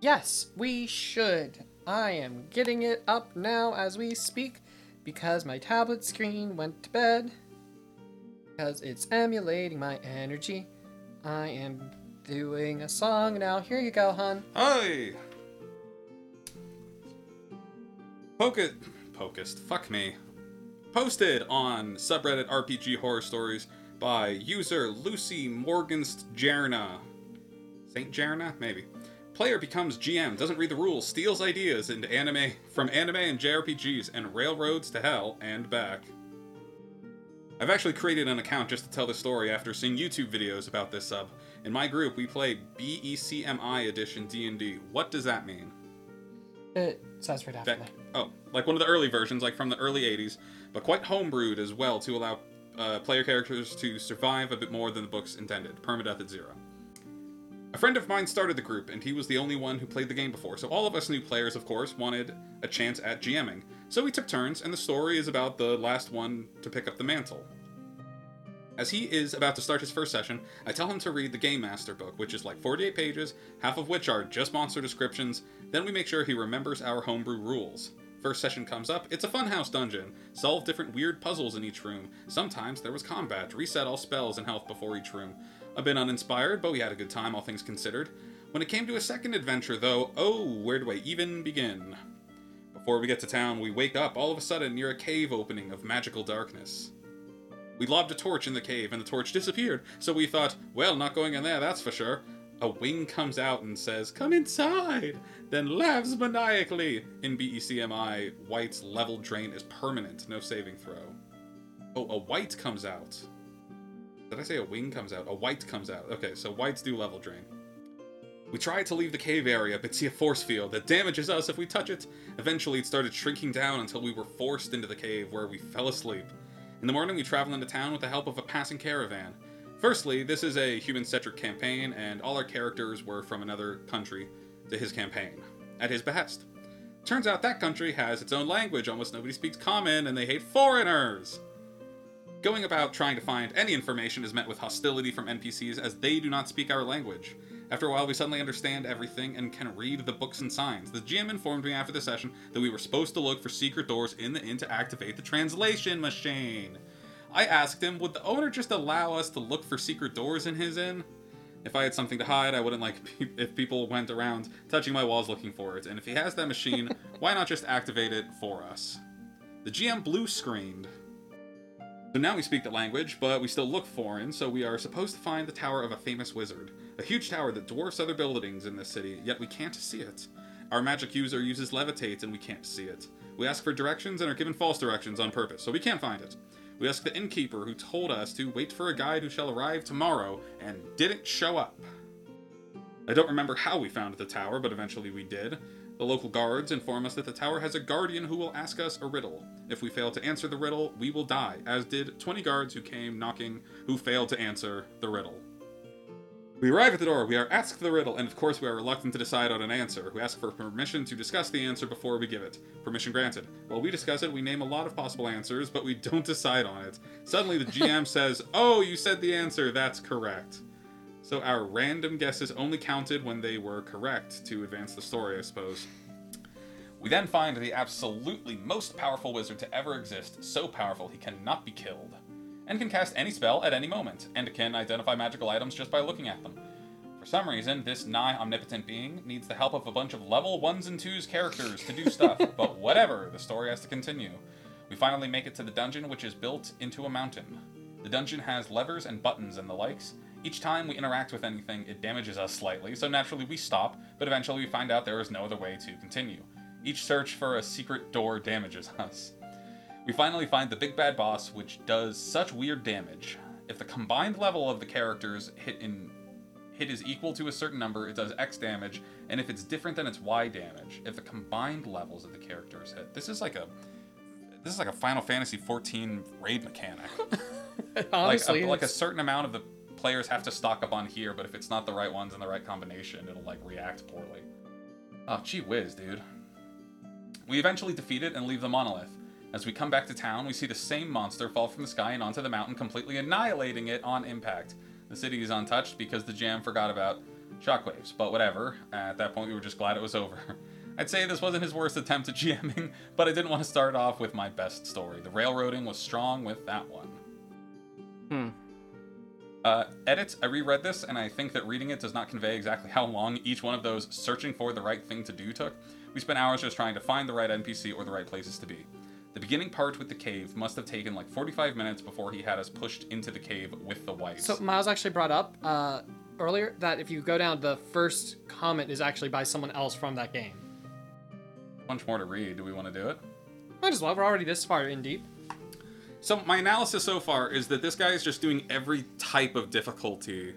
Yes, we should. I am getting it up now as we speak because my tablet screen went to bed. Because it's emulating my energy. I am... doing a song now. Here you go, hon. Hi! Pocus... Pocused. Fuck me. Posted on subreddit R P G Horror Stories by user Lucy Morgenstjerna. Saint Jerna? Maybe. Player becomes G M, doesn't read the rules, steals ideas into anime from anime and J R P Gs, and railroads to hell and back. I've actually created an account just to tell the story after seeing YouTube videos about this sub. In my group, we play B E C M I edition D and D. What does that mean? It says for that. Oh, like one of the early versions, like from the early eighties, but quite homebrewed as well to allow uh, player characters to survive a bit more than the books intended. Permadeath at zero. A friend of mine started the group, and he was the only one who played the game before, so all of us new players, of course, wanted a chance at GMing. So we took turns, and the story is about the last one to pick up the mantle. As he is about to start his first session, I tell him to read the Game Master book, which is like forty-eight pages, half of which are just monster descriptions. Then we make sure he remembers our homebrew rules. First session comes up, it's a funhouse dungeon. Solve different weird puzzles in each room. Sometimes there was combat, reset all spells and health before each room. A bit uninspired, but we had a good time, all things considered. When it came to a second adventure, though, oh, where do I even begin? Before we get to town, we wake up all of a sudden near a cave opening of magical darkness. We lobbed a torch in the cave, and the torch disappeared, so we thought, well, not going in there, that's for sure. A wing comes out and says, "Come inside!" Then laughs maniacally. In B E C M I, White's level drain is permanent, no saving throw. Oh, a White comes out. Did I say a wing comes out? A White comes out. Okay, so Whites do level drain. We tried to leave the cave area, but see a force field that damages us if we touch it. Eventually, it started shrinking down until we were forced into the cave, where we fell asleep. In the morning, we traveled into town with the help of a passing caravan. Firstly, this is a human-centric campaign, and all our characters were from another country to his campaign, at his behest. Turns out that country has its own language, almost nobody speaks common, and they hate foreigners! Going about trying to find any information is met with hostility from N P Cs, as they do not speak our language. After a while, we suddenly understand everything and can read the books and signs. The G M informed me after the session that we were supposed to look for secret doors in the inn to activate the translation machine. I asked him, would the owner just allow us to look for secret doors in his inn? If I had something to hide, I wouldn't like pe- if people went around touching my walls looking for it. And if he has that machine, why not just activate it for us? The G M blue screened. So now we speak the language, but we still look foreign, so we are supposed to find the tower of a famous wizard. A huge tower that dwarfs other buildings in this city, yet we can't see it. Our magic user uses levitate, and we can't see it. We ask for directions and are given false directions on purpose, so we can't find it. We asked the innkeeper who told us to wait for a guide who shall arrive tomorrow, and didn't show up. I don't remember how we found the tower, but eventually we did. The local guards inform us that the tower has a guardian who will ask us a riddle. If we fail to answer the riddle, we will die, as did twenty guards who came knocking who failed to answer the riddle. We arrive at the door, we are asked the riddle, and of course we are reluctant to decide on an answer. We ask for permission to discuss the answer before we give it. Permission granted. While we discuss it, we name a lot of possible answers, but we don't decide on it. Suddenly the G M says, "Oh, you said the answer, that's correct." So our random guesses only counted when they were correct, to advance the story, I suppose. We then find the absolutely most powerful wizard to ever exist, so powerful he cannot be killed, and can cast any spell at any moment, and can identify magical items just by looking at them. For some reason, this nigh-omnipotent being needs the help of a bunch of level ones and twos characters to do stuff, but whatever, the story has to continue. We finally make it to the dungeon, which is built into a mountain. The dungeon has levers and buttons and the likes. Each time we interact with anything, it damages us slightly, so naturally we stop, but eventually we find out there is no other way to continue. Each search for a secret door damages us. We finally find the big bad boss, which does such weird damage. If the combined level of the characters hit in hit is equal to a certain number, it does X damage, and if it's different, then it's Y damage. If the combined levels of the characters hit, this is like a this is like a Final Fantasy fourteen raid mechanic. Honestly, like a, like a certain amount of the players have to stock up on here, but if it's not the right ones in the right combination, it'll like react poorly. Oh, gee whiz, dude. We eventually defeat it and leave the monolith. As we come back to town, we see the same monster fall from the sky and onto the mountain, completely annihilating it on impact. The city is untouched because the jam forgot about shockwaves, but whatever. At that point, we were just glad it was over. I'd say this wasn't his worst attempt at GMing, but I didn't want to start off with my best story. The railroading was strong with that one. Hmm. Uh, edit, I reread this, and I think that reading it does not convey exactly how long each one of those searching for the right thing to do took. We spent hours just trying to find the right N P C or the right places to be. The beginning part with the cave must have taken like forty-five minutes before he had us pushed into the cave with the Whites. So Miles actually brought up uh, earlier that if you go down, the first comment is actually by someone else from that game. A bunch more to read. Do we want to do it? Might as well. We're already this far in deep. So my analysis so far is that this guy is just doing every type of difficulty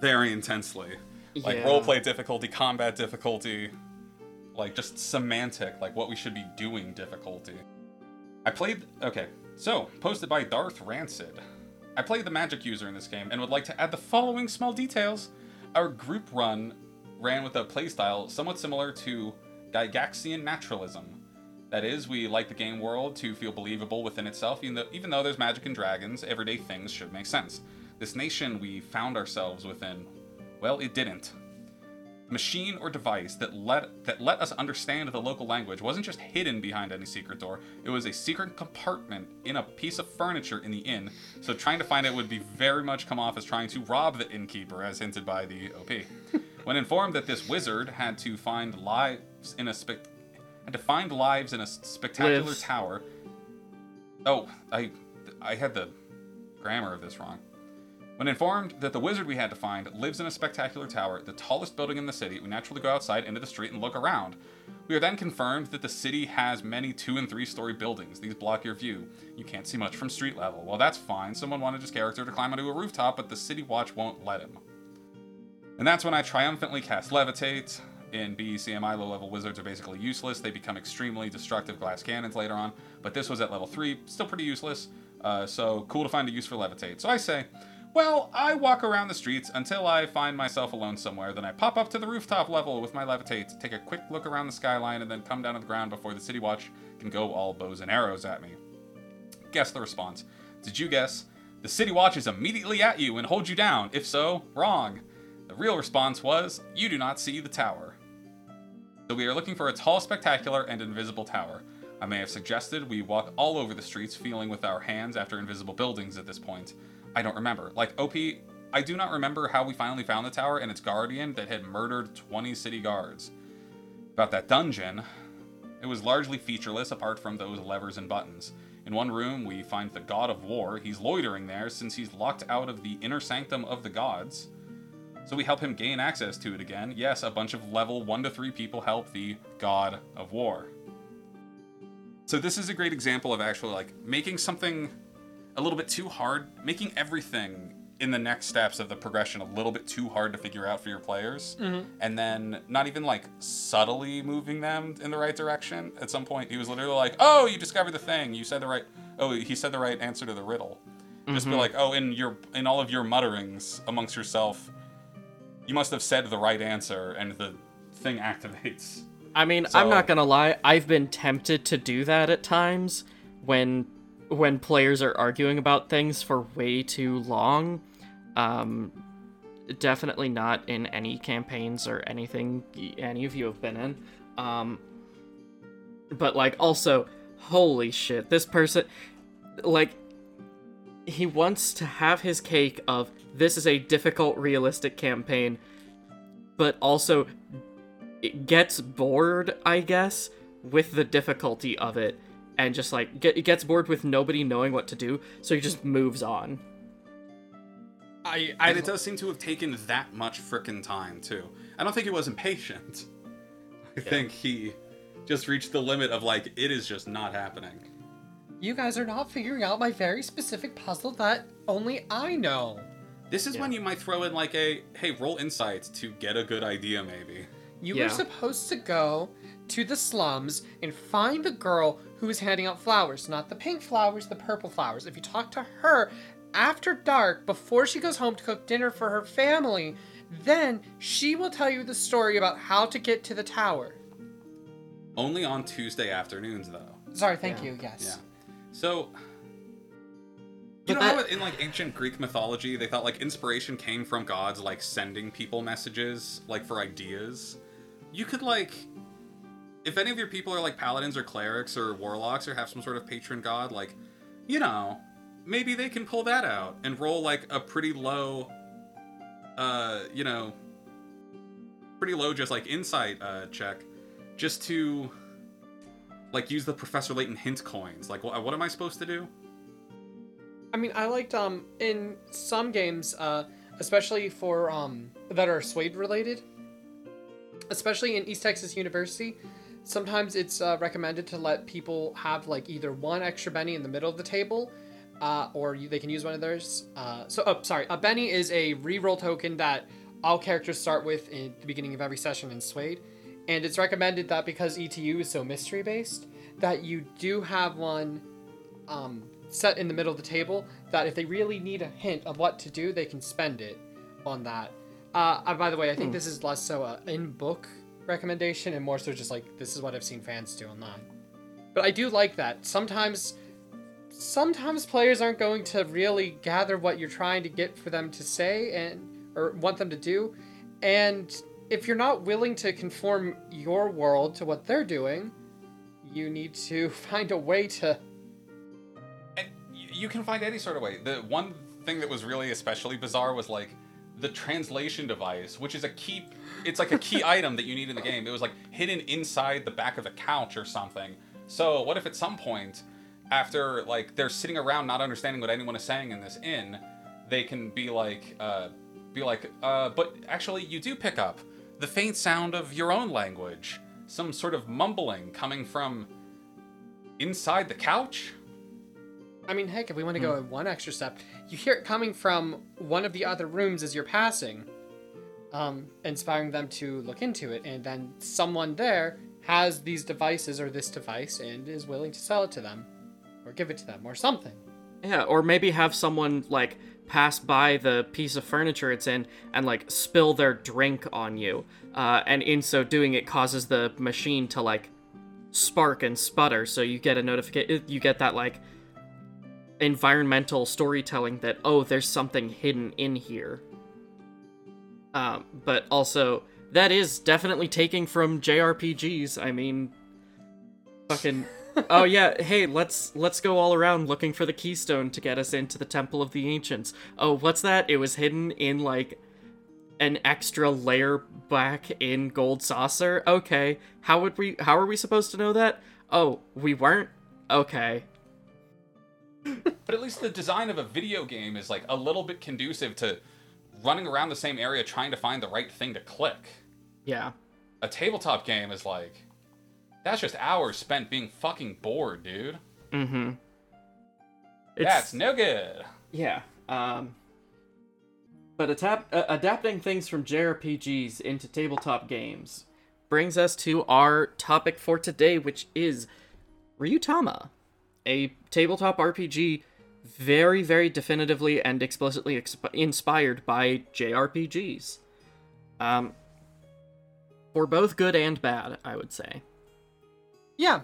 very intensely. Yeah. Like roleplay difficulty, combat difficulty, like just semantic, like what we should be doing difficulty. I played... Okay, so, posted by Darth Rancid. I played the magic user in this game and would like to add the following small details. Our group run ran with a playstyle somewhat similar to Gygaxian naturalism. That is, we like the game world to feel believable within itself, even though, even though there's magic and dragons, everyday things should make sense. This nation we found ourselves within, well, it didn't. Machine or device that let that let us understand the local language wasn't just hidden behind any secret door. It was a secret compartment in a piece of furniture in the inn, so trying to find it would be very much come off as trying to rob the innkeeper, as hinted by the O P. When informed that this wizard had to find lives in a spec- had to find lives in a spectacular Lives. tower. Oh, I I had the grammar of this wrong. When informed that the wizard we had to find lives in a spectacular tower, the tallest building in the city, we naturally go outside into the street and look around. We are then confirmed that the city has many two- and three-story buildings. These block your view. You can't see much from street level. Well, that's fine. Someone wanted his character to climb onto a rooftop, but the city watch won't let him. And that's when I triumphantly cast Levitate. In B E C M I, low-level wizards are basically useless. They become extremely destructive glass cannons later on, but this was at level three. Still pretty useless, uh, so cool to find a use for Levitate. So I say... Well, I walk around the streets until I find myself alone somewhere, then I pop up to the rooftop level with my levitate, take a quick look around the skyline, and then come down to the ground before the City Watch can go all bows and arrows at me. Guess the response. Did you guess? The City Watch is immediately at you and holds you down. If so, wrong. The real response was, you do not see the tower. So we are looking for a tall, spectacular, and invisible tower. I may have suggested we walk all over the streets, feeling with our hands after invisible buildings at this point. I don't remember. Like, O P, I do not remember how we finally found the tower and its guardian that had murdered twenty city guards. About that dungeon, it was largely featureless apart from those levers and buttons. In one room, we find the God of War. He's loitering there since he's locked out of the inner sanctum of the gods. So we help him gain access to it again. Yes, a bunch of level one to three people help the God of War. So this is a great example of actually, like, making something... a little bit too hard, making everything in the next steps of the progression a little bit too hard to figure out for your players, mm-hmm. and then not even like subtly moving them in the right direction. At some point, he was literally like, "Oh, you discovered the thing. You said the right. Oh, he said the right answer to the riddle." Mm-hmm. Just be like, "Oh, in your in all of your mutterings amongst yourself, you must have said the right answer," and the thing activates. I mean, so, I'm not gonna lie. I've been tempted to do that at times when. when players are arguing about things for way too long. Um, definitely not in any campaigns or anything any of you have been in. Um, but, like, also, holy shit, this person, like, he wants to have his cake of, this is a difficult, realistic campaign, but also it gets bored, I guess, with the difficulty of it. And just, like, get, gets bored with nobody knowing what to do, so he just moves on. I, I And it does seem to have taken that much frickin' time, too. I don't think he was impatient. I yeah. think he just reached the limit of, like, it is just not happening. You guys are not figuring out my very specific puzzle that only I know. This is yeah. when you might throw in, like, a, hey, roll insights to get a good idea, maybe. You yeah. were supposed to go to the slums and find the girl who was handing out flowers. Not the pink flowers, the purple flowers. If you talk to her after dark, before she goes home to cook dinner for her family, then she will tell you the story about how to get to the tower. Only on Tuesday afternoons, though. Sorry, thank yeah. you, yes. Yeah. So, you but know that... how in, like, ancient Greek mythology, they thought, like, inspiration came from gods, like, sending people messages, like, for ideas? You could, like... If any of your people are, like, paladins or clerics or warlocks or have some sort of patron god, like, you know, maybe they can pull that out and roll, like, a pretty low, uh, you know, pretty low just, like, insight uh, check just to, like, use the Professor Layton hint coins. Like, wh- what am I supposed to do? I mean, I liked, um, in some games, uh, especially for, um, that are Swade-related, especially in East Texas University... Sometimes it's uh, recommended to let people have, like, either one extra Benny in the middle of the table, uh, or you, they can use one of theirs. Uh, so, oh, sorry. A Benny is a reroll token that all characters start with at the beginning of every session in Swade. And it's recommended that because E T U is so mystery-based, that you do have one um, set in the middle of the table that if they really need a hint of what to do, they can spend it on that. Uh, uh, by the way, I think hmm. this is less so uh, in-book recommendation and more so just like this is what I've seen fans do online. But I do like that. Sometimes sometimes players aren't going to really gather what you're trying to get for them to say and or want them to do. And if you're not willing to conform your world to what they're doing, you need to find a way to... And you can find any sort of way. The one thing that was really especially bizarre was like the translation device, which is a key, it's like a key item that you need in the game. It was like hidden inside the back of the couch or something. So what if at some point, after like they're sitting around not understanding what anyone is saying in this inn, they can be like, uh, be like, uh, but actually you do pick up the faint sound of your own language, some sort of mumbling coming from inside the couch. I mean, heck, if we want to go hmm. one extra step, you hear it coming from one of the other rooms as you're passing, um, inspiring them to look into it. And then someone there has these devices or this device and is willing to sell it to them or give it to them or something. Yeah, or maybe have someone, like, pass by the piece of furniture it's in and, like, spill their drink on you. Uh, and in so doing, it causes the machine to, like, spark and sputter. So you get a notification, you get that, like, environmental storytelling that, oh, there's something hidden in here. Um, but also, that is definitely taking from J R P Gs. I mean, fucking... oh yeah, hey, let's let's go all around looking for the keystone to get us into the Temple of the Ancients. Oh, what's that? It was hidden in, like, an extra layer back in Gold Saucer? Okay, how would we, how are we supposed to know that? Oh, we weren't? Okay. But at least the design of a video game is, like, a little bit conducive to running around the same area trying to find the right thing to click. Yeah. A tabletop game is like... that's just hours spent being fucking bored, dude. Mm-hmm. It's, that's no good. Yeah. Um. But atap- uh, adapting things from J R P Gs into tabletop games brings us to our topic for today, which is Ryuutama, a tabletop R P G very, very definitively and explicitly exp- inspired by J R P Gs. Um, for both good and bad, I would say. Yeah,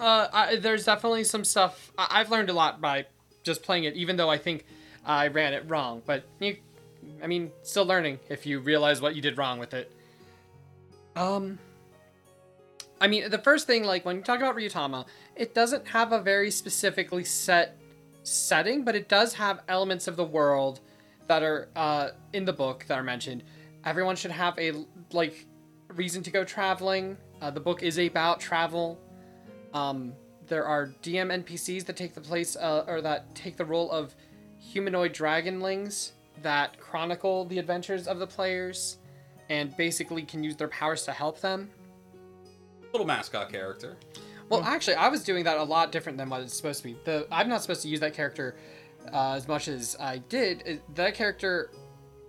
uh, I, there's definitely some stuff I, I've learned a lot by just playing it, even though I think I ran it wrong. But you, I mean, still learning if you realize what you did wrong with it. Um, I mean, the first thing, like when you talk about Ryuutama, it doesn't have a very specifically set setting, but it does have elements of the world that are uh, in the book that are mentioned. Everyone should have a like reason to go traveling. Uh, the book is about travel. Um, there are D M N P Cs that take the place, uh, or that take the role of humanoid dragonlings that chronicle the adventures of the players, and basically can use their powers to help them. Little mascot character. Well, actually, I was doing that a lot different than what it's supposed to be. The, I'm not supposed to use that character uh, as much as I did. That character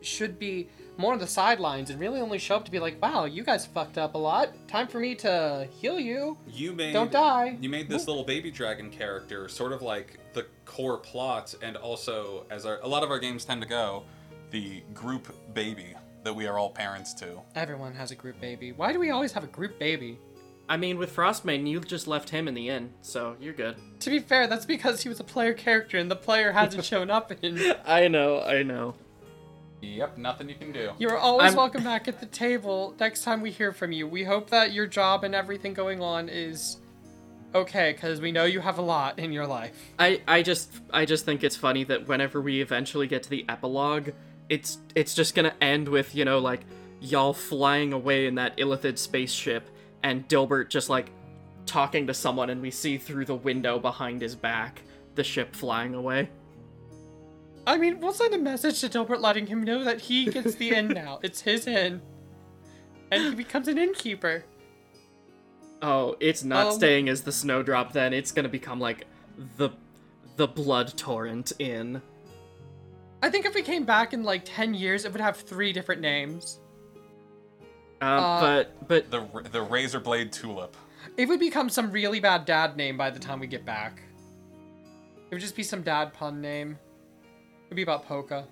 should be more on the sidelines and really only show up to be like, wow, you guys fucked up a lot. Time for me to heal you. You made... don't die. You made this Ooh. Little baby dragon character sort of like the core plot, and also, as our, a lot of our games tend to go, the group baby that we are all parents to. Everyone has a group baby. Why do we always have a group baby? I mean, with Frostmaiden, you just left him in the end, so you're good. To be fair, that's because he was a player character and the player hasn't shown up in... I know, I know. Yep, nothing you can do. You're always I'm... welcome back at the table next time we hear from you. We hope that your job and everything going on is okay, because we know you have a lot in your life. I, I just I just think it's funny that whenever we eventually get to the epilogue, it's it's just going to end with, you know, like, y'all flying away in that illithid spaceship and Dilbert just, like, talking to someone, and we see through the window behind his back the ship flying away. I mean, we'll send a message to Dilbert letting him know that he gets the inn now. It's his inn. And he becomes an innkeeper. Oh, it's not um, staying as the Snowdrop then. It's going to become, like, the the Blood Torrent Inn. I think if we came back in, like, ten years, it would have three different names. Uh, uh, but... but the, the Razor Blade Tulip. It would become some really bad dad name by the time we get back. It would just be some dad pun name. It'd be about Polka.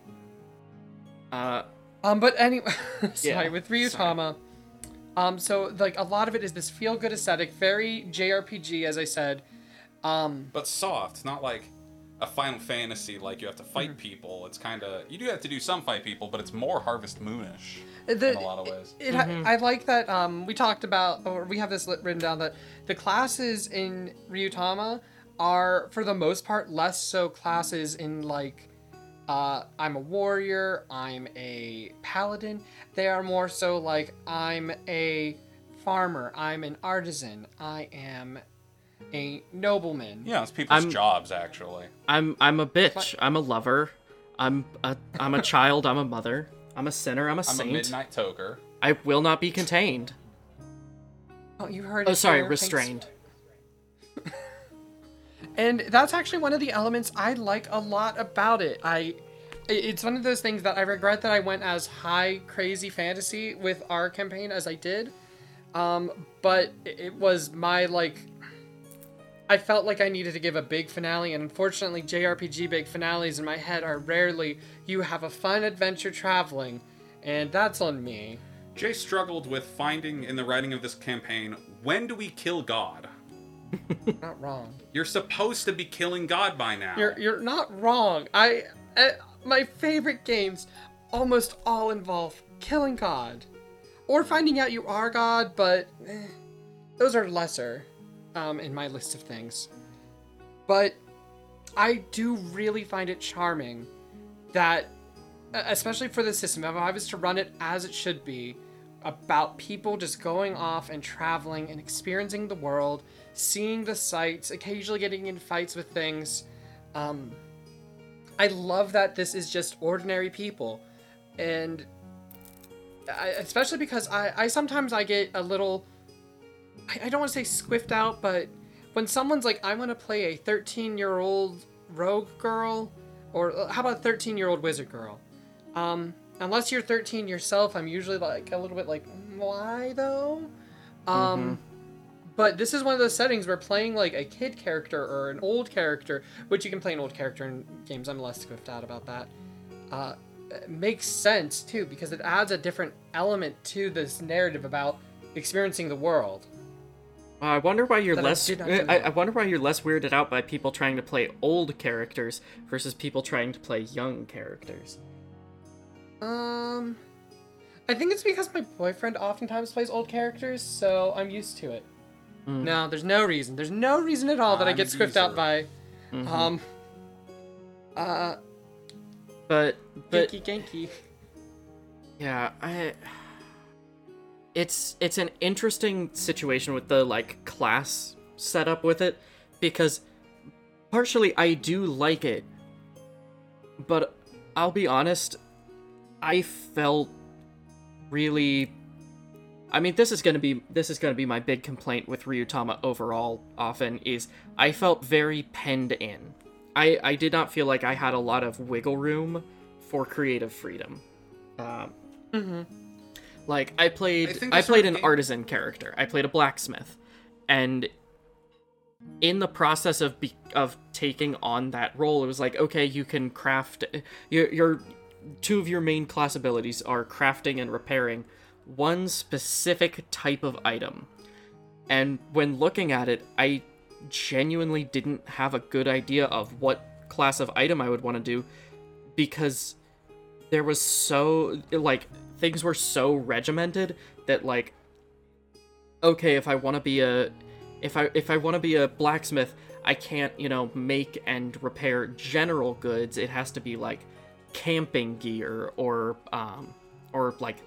Uh, um, but anyway, sorry, yeah, with Ryuutama, sorry. um, so, like, a lot of it is this feel-good aesthetic, very J R P G, as I said. Um, but soft, not like a Final Fantasy, like, you have to fight mm-hmm. people. It's kind of, you do have to do some fight people, but it's more Harvest Moon-ish the, in a lot of ways. It, it, mm-hmm. I like that, um, we talked about, or we have this written down, that the classes in Ryuutama are, for the most part, less so classes in, like, uh, I'm a warrior, I'm a paladin. They are more so like, I'm a farmer, I'm an artisan, I am a nobleman. Yeah, it's people's I'm, jobs, actually. I'm I'm a bitch, I'm a lover, I'm a, I'm a child, I'm a mother, I'm a sinner, I'm a saint. I'm a midnight toker. I will not be contained. Oh, you heard it. Oh, sorry, there. Restrained. And that's actually one of the elements I like a lot about it. I, it's one of those things that I regret that I went as high crazy fantasy with our campaign as I did. Um, but it was my, like, I felt like I needed to give a big finale, and unfortunately J R P G big finales in my head are rarely, you have a fun adventure traveling, and that's on me. Jay struggled with finding in the writing of this campaign, when do we kill God? Not wrong. You're supposed to be killing God by now. You're you're not wrong. I, I my favorite games almost all involve killing God, or finding out you are God. But eh, those are lesser, um, in my list of things. But I do really find it charming that, especially for the system, if I was to run it as it should be, about people just going off and traveling and experiencing the world, seeing the sights, occasionally getting in fights with things. Um, I love that this is just ordinary people. And I, especially because I, I sometimes I get a little, I, I don't want to say squiffed out, but when someone's like, I want to play a thirteen-year-old rogue girl, or how about a thirteen-year-old wizard girl? Um, unless you're thirteen yourself, I'm usually like a little bit like, why though? Um... Mm-hmm. But this is one of those settings where playing, like, a kid character or an old character, which you can play an old character in games, I'm less squiffed out about that, uh, makes sense, too, because it adds a different element to this narrative about experiencing the world. Uh, I wonder why you're less... I, I, I wonder why you're less weirded out by people trying to play old characters versus people trying to play young characters. Um... I think it's because my boyfriend oftentimes plays old characters, so I'm used to it. Mm. No, there's no reason. There's no reason at all that I'm I get squiffed out by. Mm-hmm. Um. Uh. But but. Genki, genki. Yeah, I. It's it's an interesting situation with the like class setup with it, because partially I do like it, but I'll be honest, I felt really. I mean, this is going to be this is going to be my big complaint with Ryuutama overall often, is I felt very penned in. I, I did not feel like I had a lot of wiggle room for creative freedom. Um, mm-hmm. Like, I played I, I played an game. artisan character. I played a blacksmith. And in the process of be, of taking on that role, it was like, okay, you can craft... Your, your, two of your main class abilities are crafting and repairing one specific type of item. And when looking at it, I genuinely didn't have a good idea of what class of item I would want to do, because there was so, like, things were so regimented that, like, okay, if I want to be a, if I, if I want to be a blacksmith, I can't, you know, make and repair general goods. It has to be, like, camping gear or, um, or, like,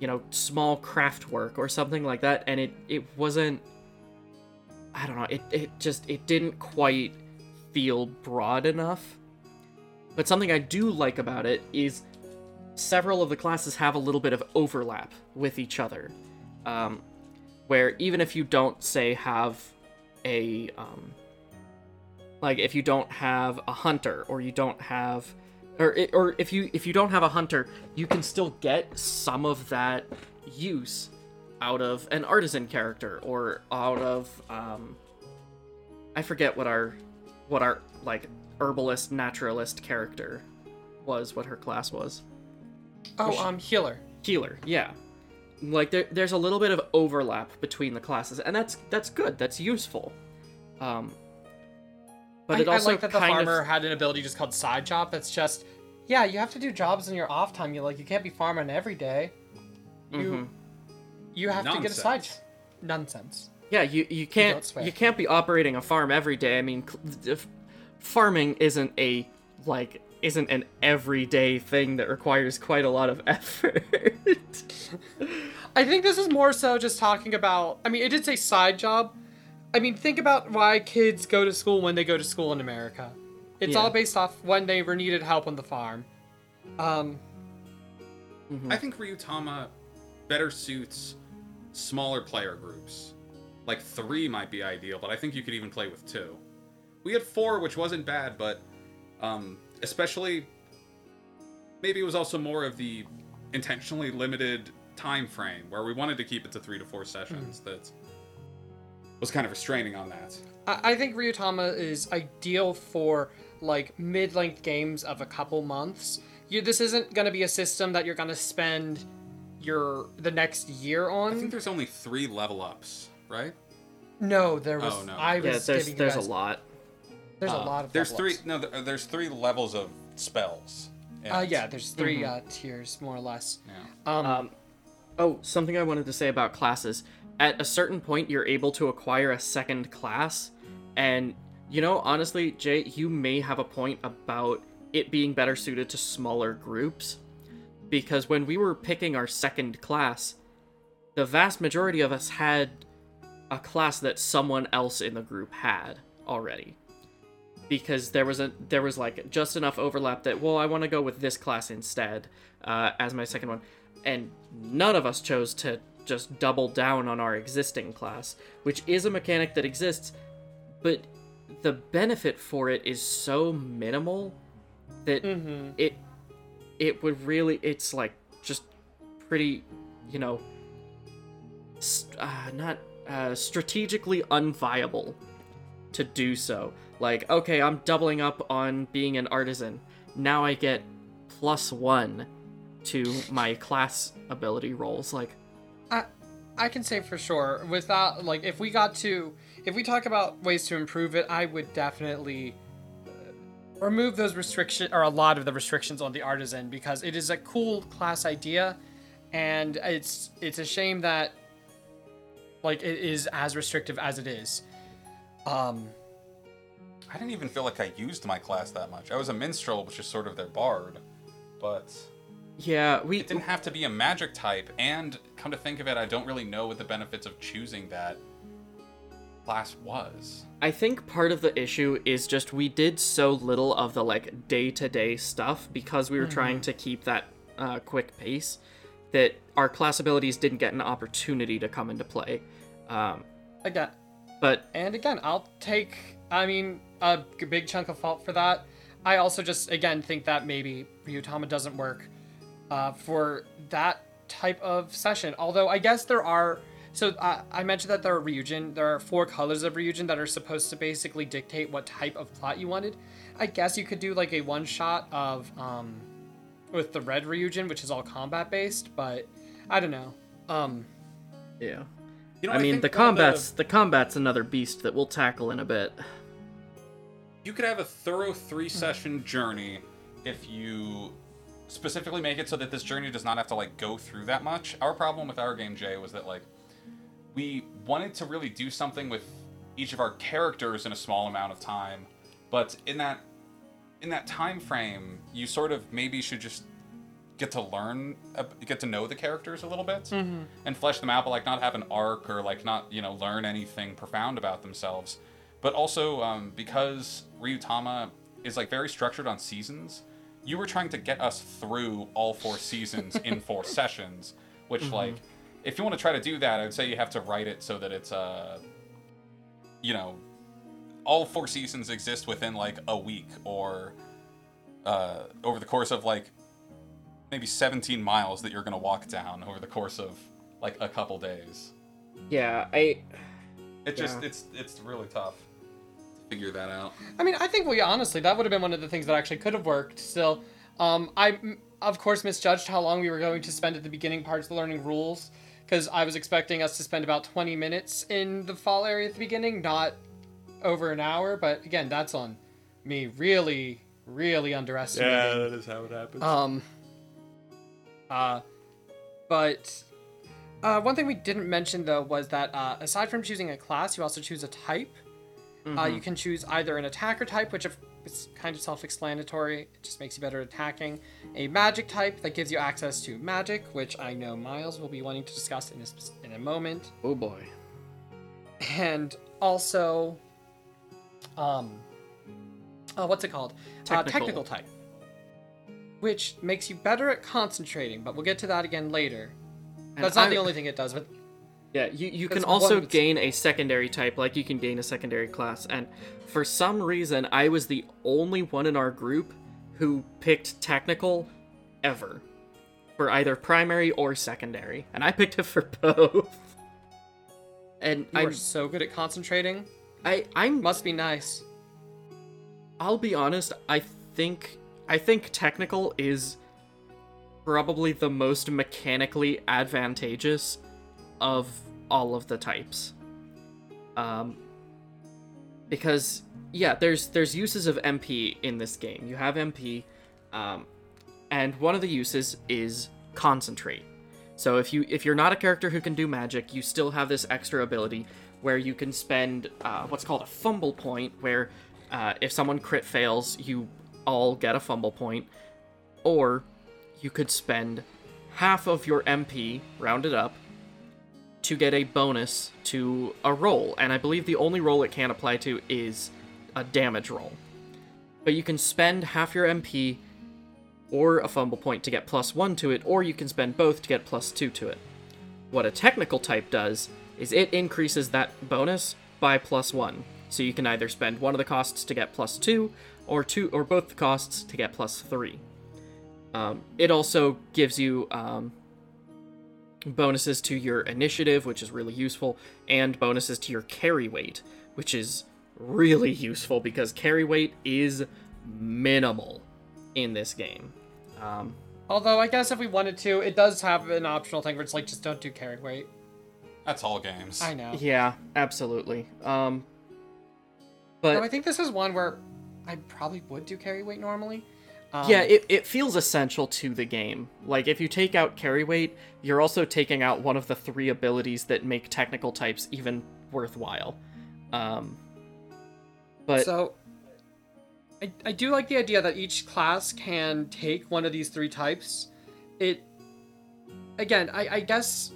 you know, small craft work or something like that, and it, it wasn't, I don't know, it, it just, it didn't quite feel broad enough. But something I do like about it is several of the classes have a little bit of overlap with each other, um, where even if you don't, say, have a, um, like, if you don't have a hunter, or you don't have... Or, or if you if you don't have a hunter, you can still get some of that use out of an artisan character, or out of um, I forget what our what our like herbalist naturalist character was, what her class was. Oh, she, um, healer. Healer, yeah. Like there, there's a little bit of overlap between the classes, and that's that's good. That's useful. Um. But it I, also I like that the farmer of... had an ability just called side job. That's just, yeah, you have to do jobs in your off time. You like, you can't be farming every day. You, mm-hmm. you have Nonsense. to get a side job. Nonsense. Yeah, you, you can't you, you can't be operating a farm every day. I mean, farming isn't a like isn't an everyday thing that requires quite a lot of effort. I think this is more so just talking about, I mean, it did say side job. I mean, think about why kids go to school when they go to school in America. It's yeah. all based off when they were needed help on the farm. Um, mm-hmm. I think Ryuutama better suits smaller player groups. Like three might be ideal, but I think you could even play with two. We had four, which wasn't bad, but um, especially maybe it was also more of the intentionally limited time frame where we wanted to keep it to three to four sessions. Mm-hmm. That was kind of restraining on that. I think Ryuutama is ideal for like mid-length games of a couple months. You, this isn't going to be a system that you're going to spend your the next year on. I think there's only three level ups, right? No, there was. Oh, no. I was yeah, there's giving there's you guys, a lot. There's uh, a lot of. There's level three. Ups. No, there's three levels of spells. Uh, yeah, there's three mm-hmm. uh, tiers more or less. Yeah. Um, um, oh, something I wanted to say about classes. At a certain point, you're able to acquire a second class. And, you know, honestly, Jay, you may have a point about it being better suited to smaller groups. Because when we were picking our second class, the vast majority of us had a class that someone else in the group had already. Because there was a there was like just enough overlap that, well, I want to go with this class instead uh, as my second one. And none of us chose to just double down on our existing class, which is a mechanic that exists, but the benefit for it is so minimal that mm-hmm. it it would really, it's like just pretty, you know, st- uh, not uh, strategically unviable to do so. Like, okay, I'm doubling up on being an artisan. Now I get plus one to my class ability rolls. Like, I, I can say for sure, without, like, if we got to, if we talk about ways to improve it, I would definitely uh, remove those restrictions, or a lot of the restrictions on the artisan, because it is a cool class idea, and it's it's a shame that, like, it is as restrictive as it is. Um, I didn't even feel like I used my class that much. I was a minstrel, which is sort of their bard, but... Yeah, we... It didn't have to be a magic type, and come to think of it, I don't really know what the benefits of choosing that class was. I think part of the issue is just we did so little of the, like, day-to-day stuff because we were mm-hmm. trying to keep that uh, quick pace that our class abilities didn't get an opportunity to come into play. Um, again. But... And again, I'll take, I mean, a big chunk of fault for that. I also just, again, think that maybe Ryuutama doesn't work Uh, for that type of session. Although I guess there are, so uh, I mentioned that there are Ryujin, there are four colors of Ryujin that are supposed to basically dictate what type of plot you wanted. I guess you could do like a one shot of, um, with the red Ryujin, which is all combat based, but I don't know. Um, yeah. You know, I, I mean, the combat's, the... the combat's another beast that we'll tackle in a bit. You could have a thorough three session journey if you... specifically make it so that this journey does not have to, like, go through that much. Our problem with our game, Jay, was that, like, we wanted to really do something with each of our characters in a small amount of time, but in that in that time frame, you sort of maybe should just get to learn, uh, get to know the characters a little bit, mm-hmm. and flesh them out, but, like, not have an arc or, like, not, you know, learn anything profound about themselves. But also, um, because Ryuutama is, like, very structured on seasons, you were trying to get us through all four seasons in four sessions, which, mm-hmm. like, if you want to try to do that, I would say you have to write it so that it's, uh, you know, all four seasons exist within, like, a week or uh, over the course of, like, maybe seventeen miles that you're going to walk down over the course of, like, a couple days. Yeah, I... It yeah. just, it's it's really tough. Figure that out. I mean, I think we honestly, that would have been one of the things that actually could have worked still. Um, I, of course, misjudged how long we were going to spend at the beginning parts of learning rules, because I was expecting us to spend about twenty minutes in the fall area at the beginning, not over an hour. But again, that's on me really, really underestimating. Yeah, that is how it happens. Um, uh, but uh, one thing we didn't mention, though, was that uh, aside from choosing a class, you also choose a type. Mm-hmm. Uh, you can choose either an attacker type, which is kind of self-explanatory. It just makes you better at attacking. A magic type that gives you access to magic, which I know Miles will be wanting to discuss in a, in a moment. Oh boy. And also, um, oh, what's it called? Technical. Uh, technical type, which makes you better at concentrating, but we'll get to that again later. And That's not I... the only thing it does, but... Yeah, you, you can also gain a secondary type, like you can gain a secondary class, and for some reason, I was the only one in our group who picked technical ever, for either primary or secondary, and I picked it for both. And you I'm, are so good at concentrating. I I'm must be nice. I'll be honest, I think I think technical is probably the most mechanically advantageous of all of the types, um because yeah there's there's uses of M P in this game. You have M P, um and one of the uses is concentrate. So if you if you're not a character who can do magic, you still have this extra ability where you can spend uh what's called a fumble point, where uh if someone crit fails, you all get a fumble point. Or you could spend half of your M P rounded up to get a bonus to a roll, and I believe the only roll it can apply to is a damage roll. But you can spend half your M P or a fumble point to get plus one to it, or you can spend both to get plus two to it. What a technical type does is it increases that bonus by plus one, so you can either spend one of the costs to get plus two, or two or both the costs to get plus three. Um, it also gives you um, bonuses to your initiative, which is really useful, and bonuses to your carry weight, which is really useful because carry weight is minimal in this game. Um, Although, I guess if we wanted to, it does have an optional thing where it's like, just don't do carry weight. That's all games. I know. Yeah, absolutely. Um, but no, I think this is one where I probably would do carry weight normally. Um, yeah, it, it feels essential to the game. Like, if you take out carry weight, you're also taking out one of the three abilities that make technical types even worthwhile. Um, but So, I, I do like the idea that each class can take one of these three types. It, again, I, I guess,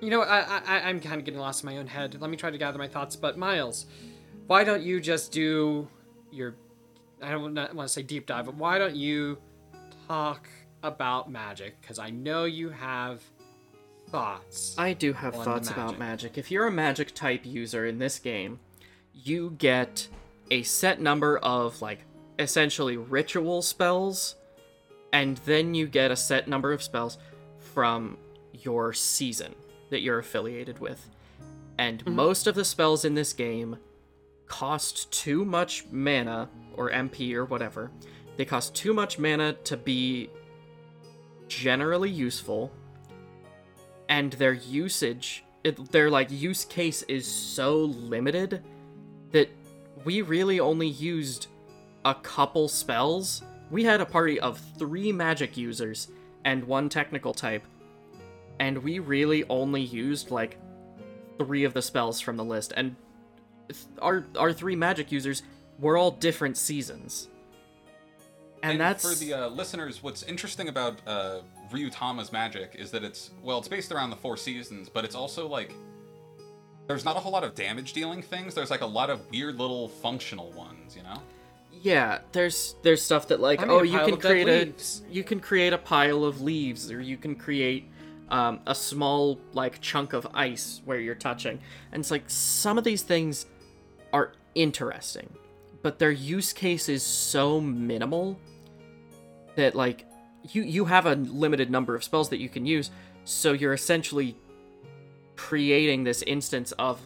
you know, I, I, I'm kind of getting lost in my own head. Let me try to gather my thoughts. But, Miles, why don't you just do your... I don't want to say deep dive, but why don't you talk about magic? Because I know you have thoughts. I do have thoughts magic. about magic. If you're a magic type user in this game, you get a set number of, like, essentially ritual spells, and then you get a set number of spells from your season that you're affiliated with. And mm-hmm. most of the spells in this game cost too much mana or M P or whatever. They cost too much mana to be generally useful, and their usage, it, their like use case is so limited that we really only used a couple spells. We had a party of three magic users and one technical type, and we really only used like three of the spells from the list, and our our three magic users were all different seasons. And, and that's... for the uh, listeners, what's interesting about uh, Ryutama's magic is that it's, well, it's based around the four seasons, but it's also, like, there's not a whole lot of damage-dealing things. There's, like, a lot of weird little functional ones, you know? Yeah, there's there's stuff that, like, I mean, oh, you can create a you can create a pile of leaves, or you can create... Um, a small, like, chunk of ice where you're touching. And it's like, some of these things are interesting, but their use case is so minimal that, like, you, you have a limited number of spells that you can use, so you're essentially creating this instance of,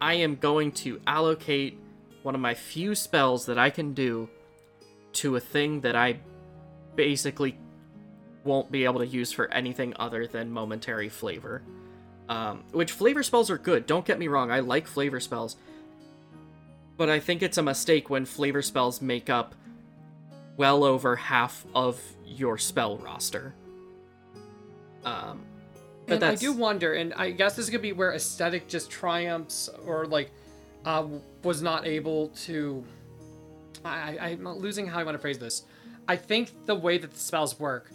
I am going to allocate one of my few spells that I can do to a thing that I basically won't be able to use for anything other than momentary flavor. Um, which flavor spells are good, don't get me wrong, I like flavor spells. But I think it's a mistake when flavor spells make up well over half of your spell roster. Um, but and that's... I do wonder, and I guess this is going to be where aesthetic just triumphs, or like, uh, was not able to... I, I, I'm losing how I want to phrase this. I think the way that the spells work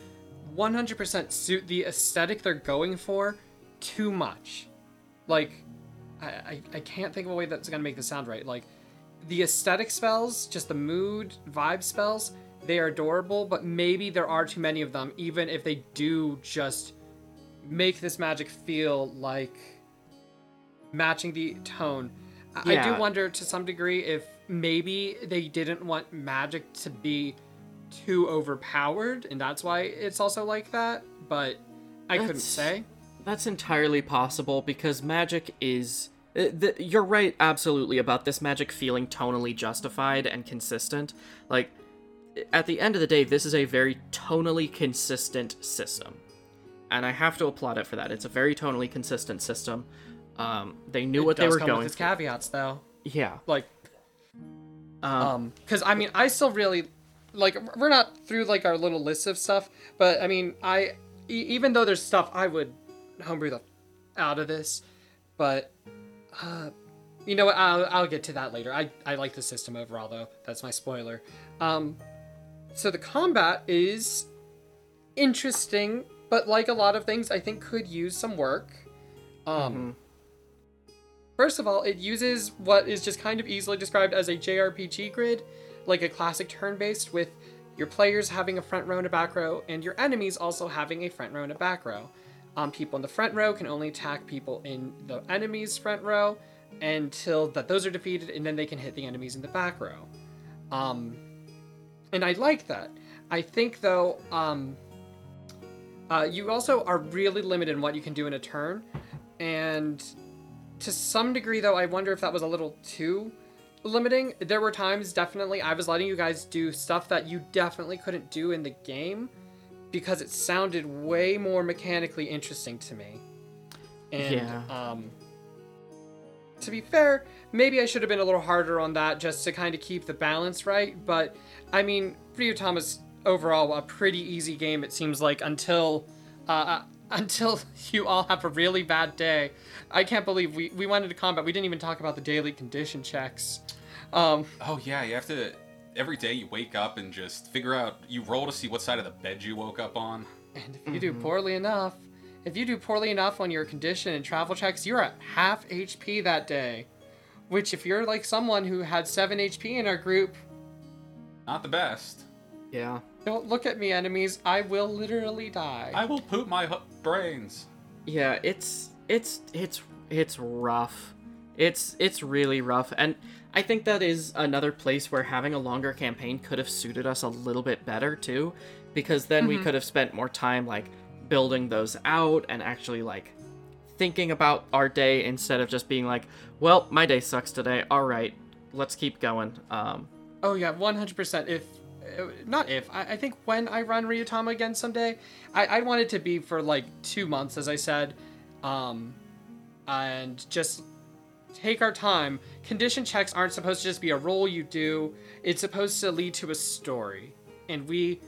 one hundred percent suit the aesthetic they're going for too much. Like, I, I, I can't think of a way that's going to make this sound right. Like, the aesthetic spells, just the mood, vibe spells, they are adorable, but maybe there are too many of them, even if they do just make this magic feel like matching the tone. Yeah. I do wonder to some degree if maybe they didn't want magic to be too overpowered, and that's why it's also like that, but I that's, couldn't say. That's entirely possible, because magic is... Uh, the, you're right, absolutely, about this magic feeling tonally justified and consistent. Like, at the end of the day, this is a very tonally consistent system. And I have to applaud it for that. It's a very tonally consistent system. Um, they knew it what they were going with its caveats, though. Yeah. Like, um, because, I mean, I still really... Like, we're not through, like, our little list of stuff, but, I mean, I... E- even though there's stuff I would homebrew the f- out of this, but, uh... You know what? I'll, I'll get to that later. I, I like the system overall, though. That's my spoiler. Um, so the combat is interesting, but like a lot of things, I think could use some work. Um, mm-hmm. First of all, it uses what is just kind of easily described as a J R P G grid, like a classic turn-based, with your players having a front row and a back row, and your enemies also having a front row and a back row. Um, people in the front row can only attack people in the enemy's front row, until that those are defeated, and then they can hit the enemies in the back row. Um, and I like that. I think, though, um, uh, you also are really limited in what you can do in a turn, and to some degree, though, I wonder if that was a little too limiting. There were times, definitely, I was letting you guys do stuff that you definitely couldn't do in the game, because it sounded way more mechanically interesting to me. And, yeah. um... To be fair, maybe I should have been a little harder on that just to kind of keep the balance right, but, I mean, Ryuutama's overall a pretty easy game, it seems like, until uh, until you all have a really bad day. I can't believe we, we went into combat. We didn't even talk about the daily condition checks. Um, oh, yeah, you have to... Every day you wake up and just figure out... You roll to see what side of the bed you woke up on. And if you mm-hmm. do poorly enough... If you do poorly enough on your condition and travel checks, you're at half H P that day. Which, if you're like someone who had seven H P in our group... Not the best. Yeah. Don't look at me, enemies. I will literally die. I will poop my ho- brains. Yeah, it's... It's... It's... It's rough. It's... It's really rough. And I think that is another place where having a longer campaign could have suited us a little bit better, too. Because then mm-hmm. we could have spent more time, like... building those out and actually like thinking about our day instead of just being like, well, my day sucks today, all right, let's keep going. Um oh yeah, one hundred percent. If not if I, I think when I run Ryuutama again someday, I, I want it to be for like two months, as I said, um and just take our time. Condition checks aren't supposed to just be a roll you do. It's supposed to lead to a story, and we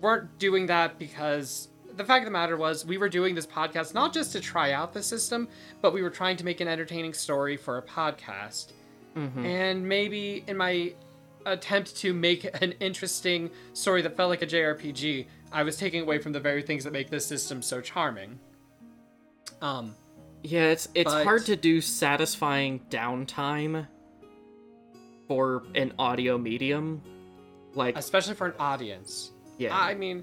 weren't doing that because the fact of the matter was, we were doing this podcast not just to try out the system, but we were trying to make an entertaining story for a podcast. Mm-hmm. And maybe in my attempt to make an interesting story that felt like a J R P G, I was taking away from the very things that make this system so charming. Um, yeah, it's it's but... hard to do satisfying downtime for an audio medium, like especially for an audience. Yeah, I mean.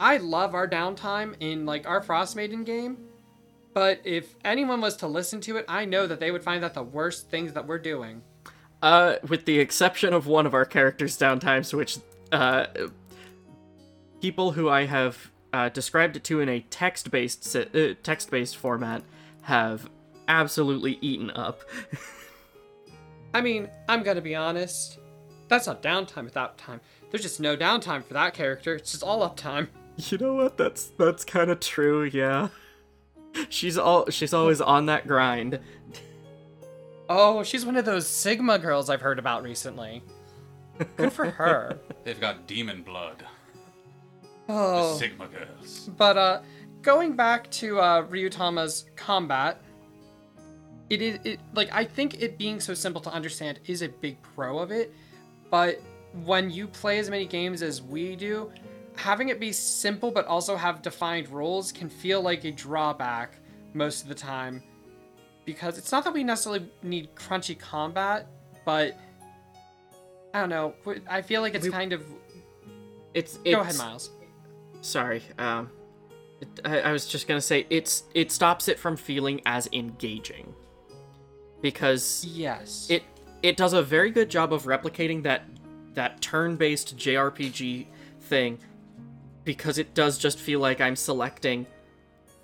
I love our downtime in, like, our Frostmaiden game, but if anyone was to listen to it, I know that they would find that the worst things that we're doing. Uh, with the exception of one of our characters' downtimes, which, uh, people who I have, uh, described it to in a text-based, si- uh, text-based format have absolutely eaten up. I mean, I'm gonna be honest, that's not downtime without time. There's just no downtime for that character, it's just all uptime. You know what? That's that's kind of true. Yeah, she's all she's always on that grind. Oh, she's one of those Sigma girls I've heard about recently. Good for her. They've got demon blood. Oh, the Sigma girls. But uh, going back to uh, Ryutama's combat, it is it like I think it being so simple to understand is a big pro of it, but when you play as many games as we do, having it be simple but also have defined rules can feel like a drawback most of the time, because it's not that we necessarily need crunchy combat, but I don't know. I feel like it's we, kind of. It's, it's. Go ahead, Miles. Sorry, um, it, I, I was just gonna say it's it stops it from feeling as engaging, because yes, it it does a very good job of replicating that that turn-based J R P G thing, because it does just feel like I'm selecting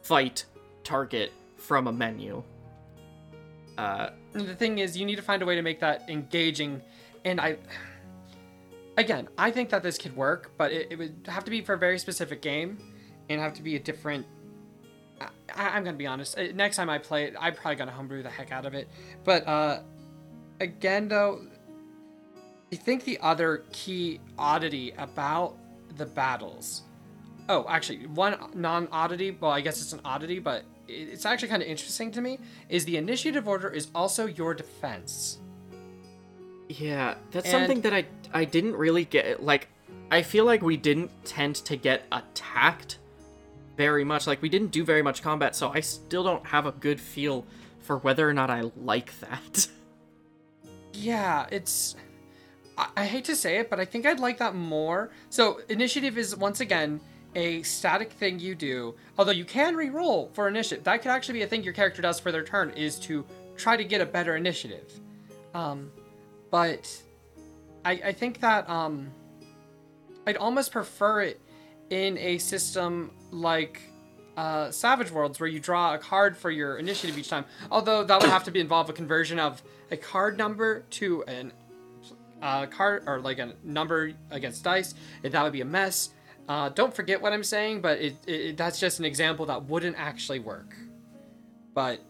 fight target from a menu. Uh, the thing is, you need to find a way to make that engaging. And I, again, I think that this could work, but it, it would have to be for a very specific game and have to be a different, I, I'm going to be honest. Next time I play it, I'm probably going to homebrew the heck out of it. But uh, again, though, I think the other key oddity about the battles, oh, actually one non-oddity, well, I guess it's an oddity, but it's actually kind of interesting to me, is the initiative order is also your defense. Yeah, that's and, something that I I didn't really get. Like, I feel like we didn't tend to get attacked very much. Like, we didn't do very much combat, so I still don't have a good feel for whether or not I like that. Yeah, it's... I, I hate to say it, but I think I'd like that more. So, initiative is, once again, a static thing you do. Although you can re-roll for initiative. That could actually be a thing your character does for their turn, is to try to get a better initiative. Um... But I, I think that um, I'd almost prefer it in a system like uh, Savage Worlds, where you draw a card for your initiative each time. Although that would have to be involve a conversion of a card number to an uh, card or like a number against dice. That would be a mess. Uh, don't forget what I'm saying, but it, it that's just an example that wouldn't actually work. But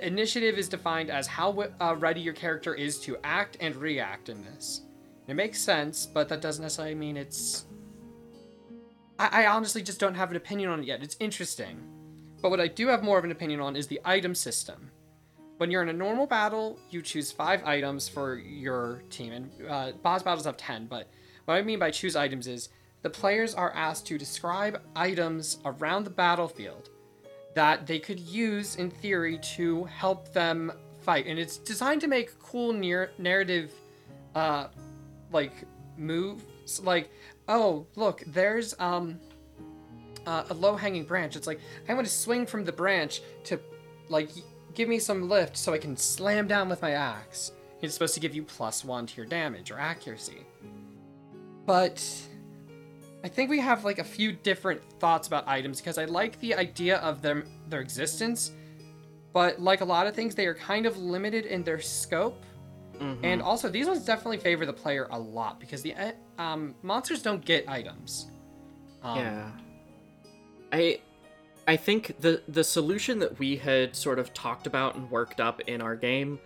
initiative is defined as how uh, ready your character is to act and react in this. It makes sense, but that doesn't necessarily mean it's... I-, I honestly just don't have an opinion on it yet. It's interesting. But what I do have more of an opinion on is the item system. When you're in a normal battle, you choose five items for your team. And uh, boss battles have ten, but what I mean by choose items is the players are asked to describe items around the battlefield that they could use, in theory, to help them fight. And it's designed to make cool near- narrative, uh, like, moves. Like, oh, look, there's um, uh, a low-hanging branch. It's like, I want to swing from the branch to, like, give me some lift so I can slam down with my axe. It's supposed to give you plus one to your damage or accuracy. But I think we have like a few different thoughts about items, because I like the idea of them, their existence, but like a lot of things, they are kind of limited in their scope. Mm-hmm. And also these ones definitely favor the player a lot, because the um, monsters don't get items. Um, yeah. I I think the, the solution that we had sort of talked about and worked up in our game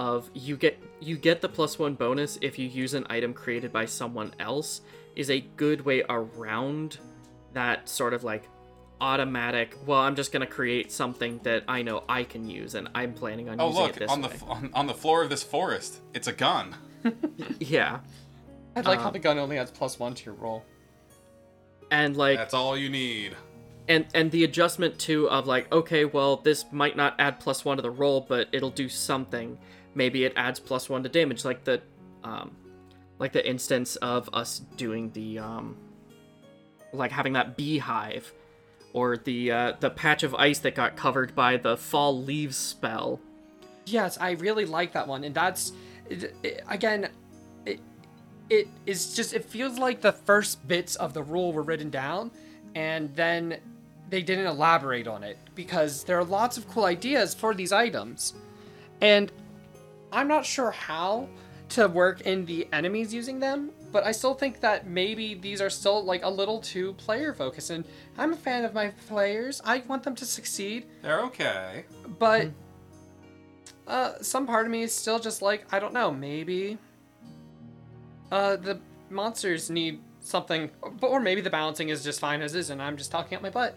of you get you get the plus one bonus if you use an item created by someone else is a good way around that sort of like automatic, well, I'm just going to create something that I know I can use and I'm planning on oh, using look, it this on way. Oh, on, look, on the floor of this forest, it's a gun. Yeah. I'd like um, how the gun only adds plus one to your roll. And like... That's all you need. And and the adjustment, too, of like, okay, well, this might not add plus one to the roll, but it'll do something. Maybe it adds plus one to damage, like the... um. Like the instance of us doing the, um, like having that beehive, or the uh, the patch of ice that got covered by the fall leaves spell. Yes, I really like that one, and that's it, it, again, it it is just it feels like the first bits of the rule were written down, and then they didn't elaborate on it, because there are lots of cool ideas for these items, and I'm not sure how to work in the enemies using them, but I still think that maybe these are still like a little too player focused, and I'm a fan of my players. I want them to succeed. They're okay. But uh, some part of me is still just like, I don't know, maybe uh, the monsters need something, or maybe the balancing is just fine as is and I'm just talking out my butt.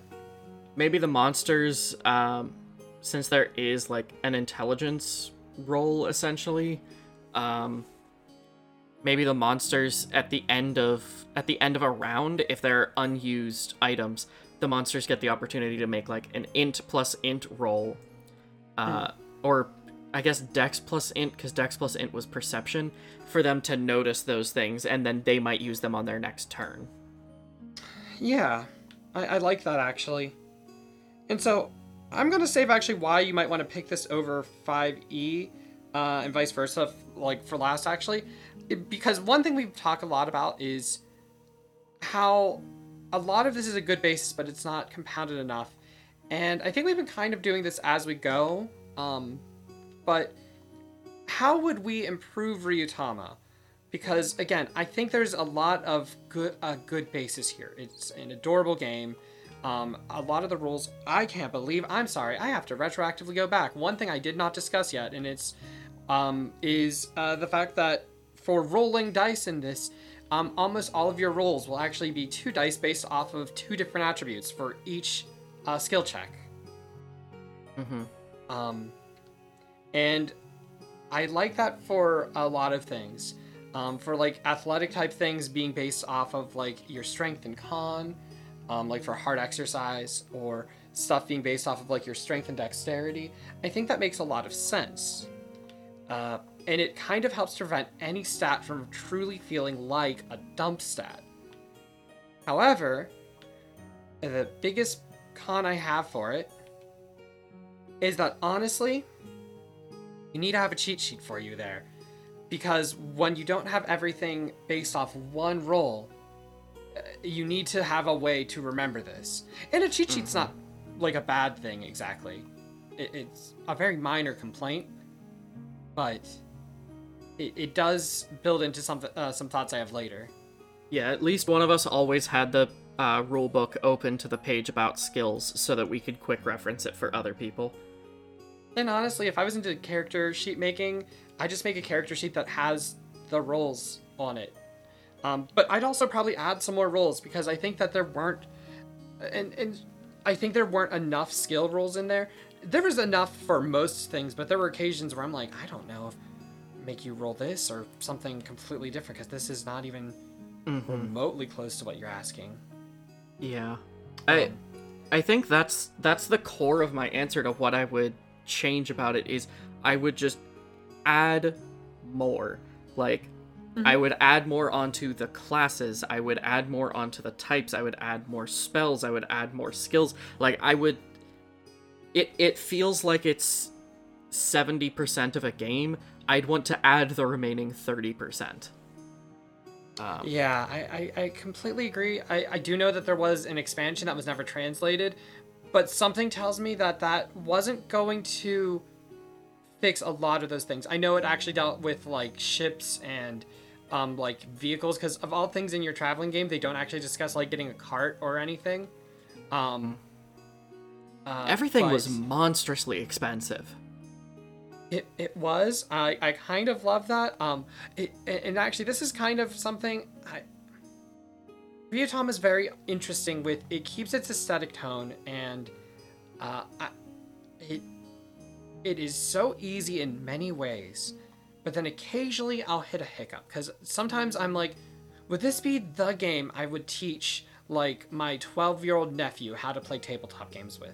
Maybe the monsters um, since there is like an intelligence roll essentially, um, maybe the monsters at the end of at the end of a round, if there are unused items, the monsters get the opportunity to make like an int plus int roll, uh, mm. or I guess dex plus int, because dex plus int was perception, for them to notice those things, and then they might use them on their next turn. Yeah, I, I like that actually. And so I'm going to save actually why you might want to pick this over five E uh, and vice versa, like for last actually, it, because one thing we've talked a lot about is how a lot of this is a good basis, but it's not compounded enough. And I think we've been kind of doing this as we go. Um, but how would we improve Ryuutama? Because again, I think there's a lot of good, a uh, good basis here. It's an adorable game. Um, a lot of the rules, I can't believe, I'm sorry, I have to retroactively go back. One thing I did not discuss yet, and it's, um, is, uh, the fact that for rolling dice in this, Um, almost all of your rolls will actually be two dice based off of two different attributes for each uh, skill check. Mm-hmm. Um, and I like that for a lot of things. Um, for like athletic type things being based off of like your strength and con, um, like for hard exercise, or stuff being based off of like your strength and dexterity. I think that makes a lot of sense. Uh, and it kind of helps to prevent any stat from truly feeling like a dump stat. However, the biggest con I have for it is that, honestly, you need to have a cheat sheet for you there. Because when you don't have everything based off one roll, you need to have a way to remember this. And a cheat sheet's not like a bad thing, exactly. It's a very minor complaint. But it, it does build into some uh, some thoughts I have later. Yeah, at least one of us always had the uh, rule book open to the page about skills so that we could quick reference it for other people. And honestly, if I was into character sheet making, I just make a character sheet that has the roles on it. Um, but I'd also probably add some more roles, because I think that there weren't, and and I think there weren't enough skill roles in there. There was enough for most things, but there were occasions where I'm like, I don't know if make you roll this or something completely different, because this is not even mm-hmm. remotely close to what you're asking. Yeah. Um, I I think that's that's the core of my answer to what I would change about it, is I would just add more. Like, mm-hmm. I would add more onto the classes. I would add more onto the types. I would add more spells. I would add more skills. Like, I would... It it feels like it's seventy percent of a game. I'd want to add the remaining thirty percent. Um, yeah, I, I, I completely agree. I, I do know that there was an expansion that was never translated, but something tells me that that wasn't going to fix a lot of those things. I know it actually dealt with, like, ships and, um, like, vehicles, because of all things in your traveling game, they don't actually discuss, like, getting a cart or anything. Um... Uh, Everything was monstrously expensive. It it was. I, I kind of love that. Um, it, and actually, this is kind of something... I, Ryuutama is very interesting with... It keeps its aesthetic tone, and uh, I, it it is so easy in many ways. But then occasionally, I'll hit a hiccup. Because sometimes I'm like, would this be the game I would teach, like, my twelve-year-old nephew how to play tabletop games with?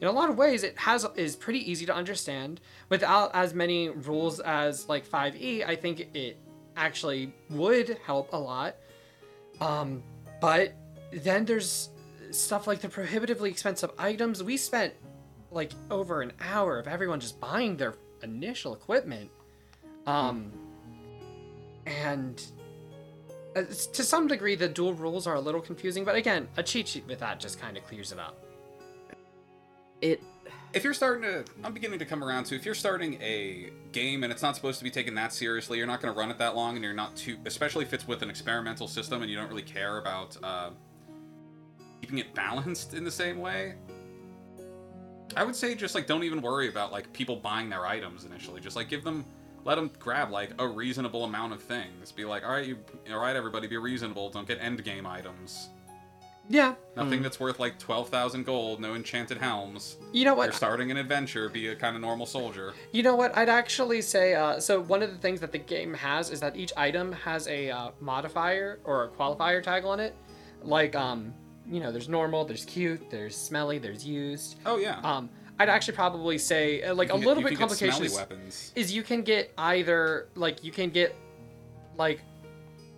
In a lot of ways, it has is pretty easy to understand without as many rules as like five E. I think it actually would help a lot. Um, but then there's stuff like the prohibitively expensive items. We spent like over an hour of everyone just buying their initial equipment. Um, and uh, to some degree, the dual rules are a little confusing. But again, a cheat sheet with that just kind of clears it up. It, if you're starting to, I'm beginning to come around to, if you're starting a game and it's not supposed to be taken that seriously, you're not going to run it that long, and you're not too, especially if it's with an experimental system and you don't really care about uh, keeping it balanced in the same way, I would say just, like, don't even worry about, like, people buying their items initially. Just, like, give them, let them grab, like, a reasonable amount of things. Be like, all right, you, all right, everybody, be reasonable. Don't get endgame items. Yeah. Nothing mm. that's worth like twelve thousand gold, no enchanted helms. You know what? You're starting an adventure, be a kind of normal soldier. You know what? I'd actually say, uh, so one of the things that the game has is that each item has a uh, modifier or a qualifier tag on it. Like, um, you know, there's normal, there's cute, there's smelly, there's used. Oh, yeah. Um, I'd actually probably say, uh, like, a little get, bit complications is, is you can get either, like, you can get, like,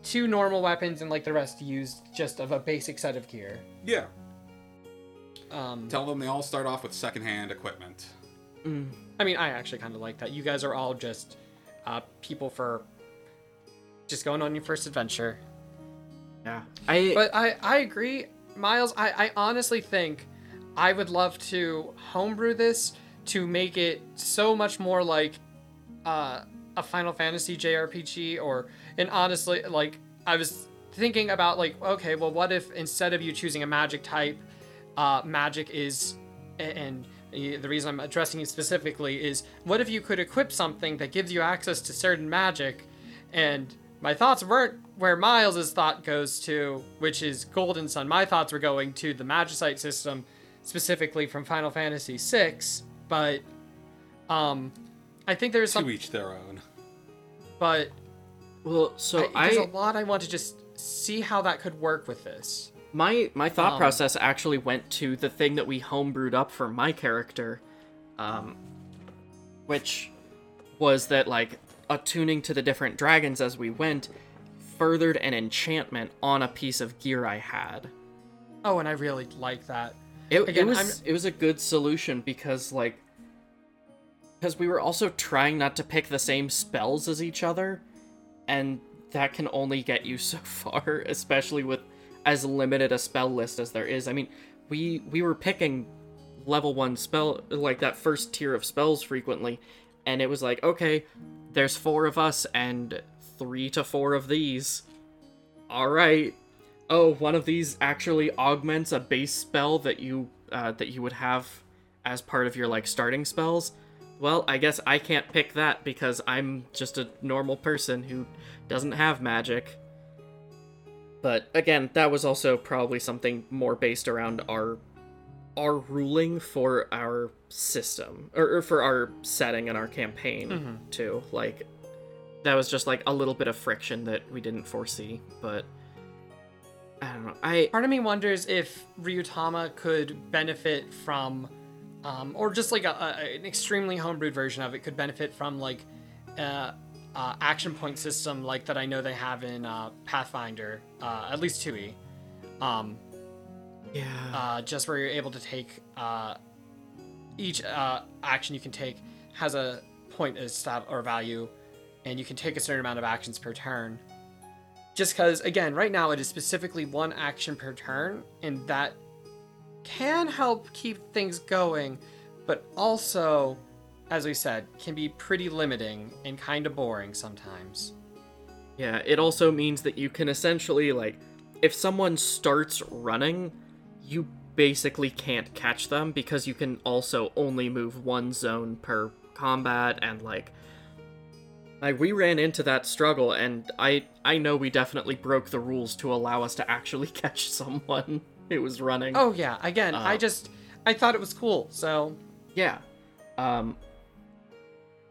two normal weapons and like the rest used just of a basic set of gear. Yeah. Um, Tell them they all start off with secondhand equipment. Mm, I mean, I actually kind of like that. You guys are all just uh, people for just going on your first adventure. Yeah. I. But I, I agree, Miles. I, I honestly think I would love to homebrew this to make it so much more like uh, a Final Fantasy J R P G or... And honestly, like, I was thinking about, like, okay, well, what if instead of you choosing a magic type, uh, magic is, and the reason I'm addressing you specifically is, what if you could equip something that gives you access to certain magic? And my thoughts weren't where Miles' thought goes to, which is Golden Sun. My thoughts were going to the Magicite system, specifically from Final Fantasy six, but um, I think there's some... To each their own. But... Well, so I, there's I, a lot I want to just see how that could work with this. My my thought um, process actually went to the thing that we homebrewed up for my character, um, which was that, like, attuning to the different dragons as we went furthered an enchantment on a piece of gear I had. Oh, and I really like that. It, Again, it was I'm... it was a good solution because like because we were also trying not to pick the same spells as each other. And that can only get you so far, especially with as limited a spell list as there is. I mean, we we were picking level one spell, like that first tier of spells frequently, and it was like, okay, there's four of us and three to four of these. All right. Oh, one of these actually augments a base spell that you uh, that you would have as part of your like starting spells. Well, I guess I can't pick that because I'm just a normal person who doesn't have magic. But again, that was also probably something more based around our our ruling for our system, or, or for our setting and our campaign, mm-hmm. too. Like, that was just like a little bit of friction that we didn't foresee, but I don't know. I Part of me wonders if Ryuutama could benefit from... Um, or just like a, a, an extremely homebrewed version of it could benefit from like uh, uh, action point system like that I know they have in uh, Pathfinder, uh, at least two E. Um, yeah. Uh, just where you're able to take uh, each uh, action you can take has a point or value, and you can take a certain amount of actions per turn. Just because, again, right now it is specifically one action per turn, and that can help keep things going, but also, as we said, can be pretty limiting and kind of boring sometimes. Yeah, it also means that you can essentially, like, if someone starts running, you basically can't catch them because you can also only move one zone per combat, and like, I, we ran into that struggle, and I, I know we definitely broke the rules to allow us to actually catch someone. It was running. Oh, yeah. Again, uh, I just... I thought it was cool, so... Yeah. Um,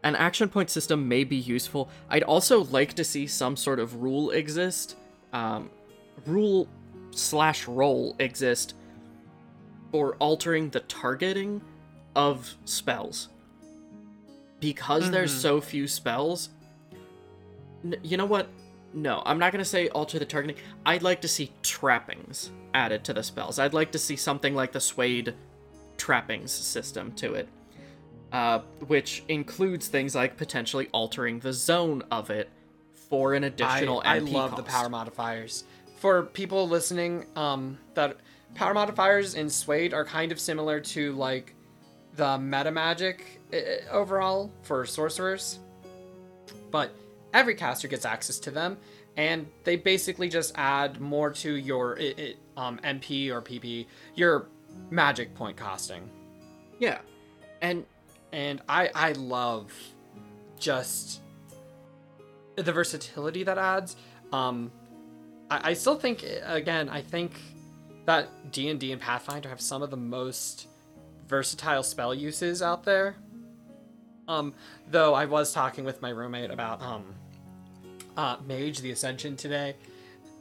an action point system may be useful. I'd also like to see some sort of rule exist. Um, rule slash roll exist for altering the targeting of spells. Because mm-hmm. there's so few spells... N- you know what? No, I'm not going to say alter the targeting. I'd like to see trappings added to the spells. I'd like to see something like the Swade trappings system to it, uh, which includes things like potentially altering the zone of it for an additional I, N P I love cost. The power modifiers. For people listening, um, that power modifiers in Swade are kind of similar to like the meta magic overall for sorcerers, but every caster gets access to them, and they basically just add more to your it, it, um, M P or P P, your magic point costing. Yeah, and and I I love just the versatility that adds. Um, I, I still think again I think that D and D and Pathfinder have some of the most versatile spell uses out there. Um, though I was talking with my roommate about um, uh, Mage the Ascension today,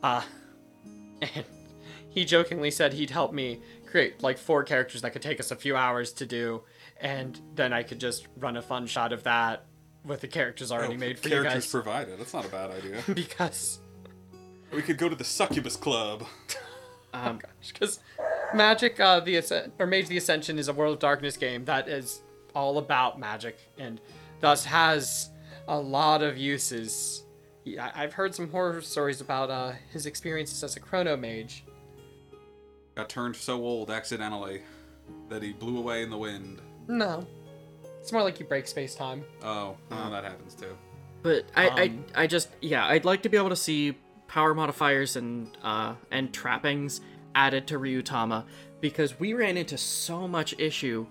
uh, and he jokingly said he'd help me create like four characters that could take us a few hours to do, and then I could just run a fun shot of that with the characters already oh, made for you guys. Characters provided. That's not a bad idea. Because we could go to the Succubus Club. Um, oh gosh, because Magic, uh, the Asc- or Mage the Ascension is a World of Darkness game that is all about magic and thus has a lot of uses. Yeah, I've heard some horror stories about uh, his experiences as a chrono mage. Got turned so old accidentally that he blew away in the wind. No. It's more like you break space-time. Oh, oh that happens too. But I, um, I, I just, yeah, I'd like to be able to see power modifiers and uh, and trappings added to Ryuutama, because we ran into so much issue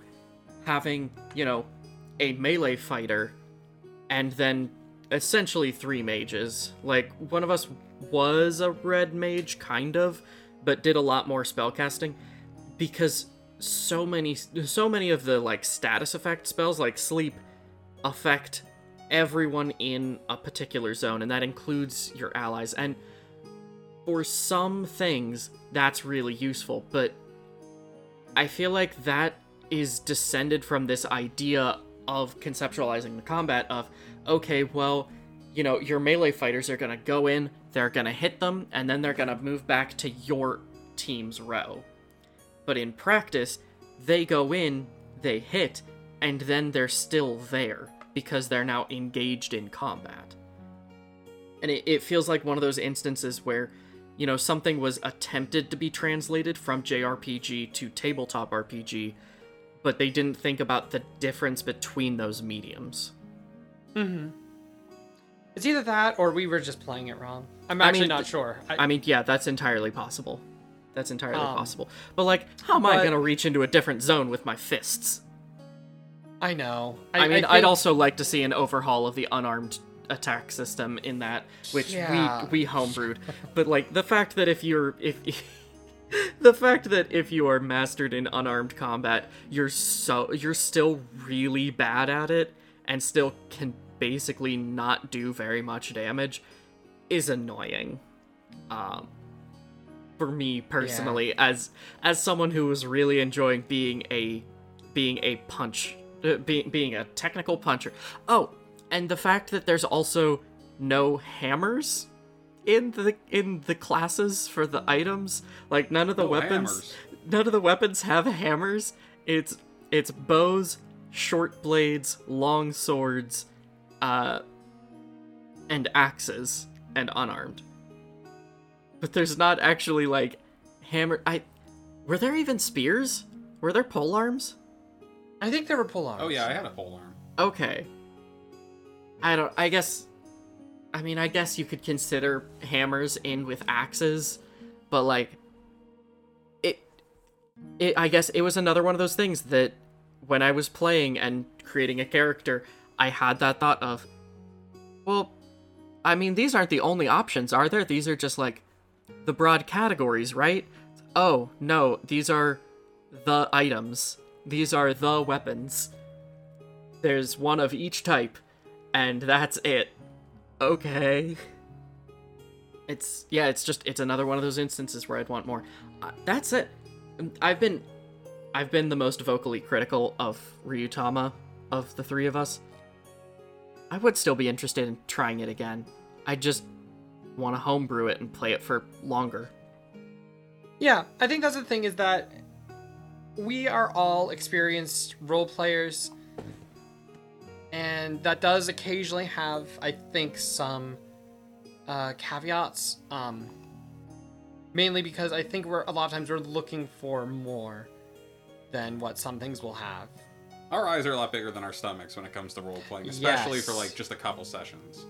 having, you know, a melee fighter and then essentially three mages. Like, one of us was a red mage, kind of, but did a lot more spellcasting, because so many so many of the, like, status effect spells, like sleep, affect everyone in a particular zone, and that includes your allies. And for some things, that's really useful, but I feel like that is descended from this idea of conceptualizing the combat of, okay, well, you know, your melee fighters are going to go in, they're going to hit them, and then they're going to move back to your team's row. But in practice, they go in, they hit, and then they're still there because they're now engaged in combat. And it, it feels like one of those instances where, you know, something was attempted to be translated from J R P G to tabletop R P G, but they didn't think about the difference between those mediums. Mm-hmm. It's either that, or we were just playing it wrong. I'm actually I mean, not sure. I, I mean, yeah, that's entirely possible. That's entirely um, possible. But, like, how am but, I going to reach into a different zone with my fists? I know. I, I mean, I think... I'd also like to see an overhaul of the unarmed attack system in that, which yeah. we we homebrewed. But, like, the fact that if you're... if the fact that if you are mastered in unarmed combat, you're so you're still really bad at it and still can basically not do very much damage is annoying. Um, for me personally, yeah. as as someone who was really enjoying being a being a punch, uh, being being a technical puncher. Oh, and the fact that there's also no hammers in the in the classes for the items, like none of the oh, weapons hammers. none of the weapons have hammers. It's it's bows, short blades, long swords, uh and axes, and unarmed, but there's not actually like hammer. I were there even spears? Were there pole arms? I think there were pole arms. Oh yeah, I had a pole arm. Okay. I don't I guess I mean, I guess you could consider hammers in with axes, but, like, it, it, I guess it was another one of those things that when I was playing and creating a character, I had that thought of, well, I mean, these aren't the only options, are there? These are just, like, the broad categories, right? Oh, no, these are the items. These are the weapons. There's one of each type, and that's it. Okay. It's, yeah, it's just, it's another one of those instances where I'd want more. Uh, that's it. I've been, I've been the most vocally critical of Ryuutama of the three of us. I would still be interested in trying it again. I just want to homebrew it and play it for longer. Yeah, I think that's the thing, is that we are all experienced role players, and that does occasionally have, I think, some uh, caveats. Um, mainly because I think we're a lot of times we're looking for more than what some things will have. Our eyes are a lot bigger than our stomachs when it comes to role playing, especially yes. for like just a couple sessions.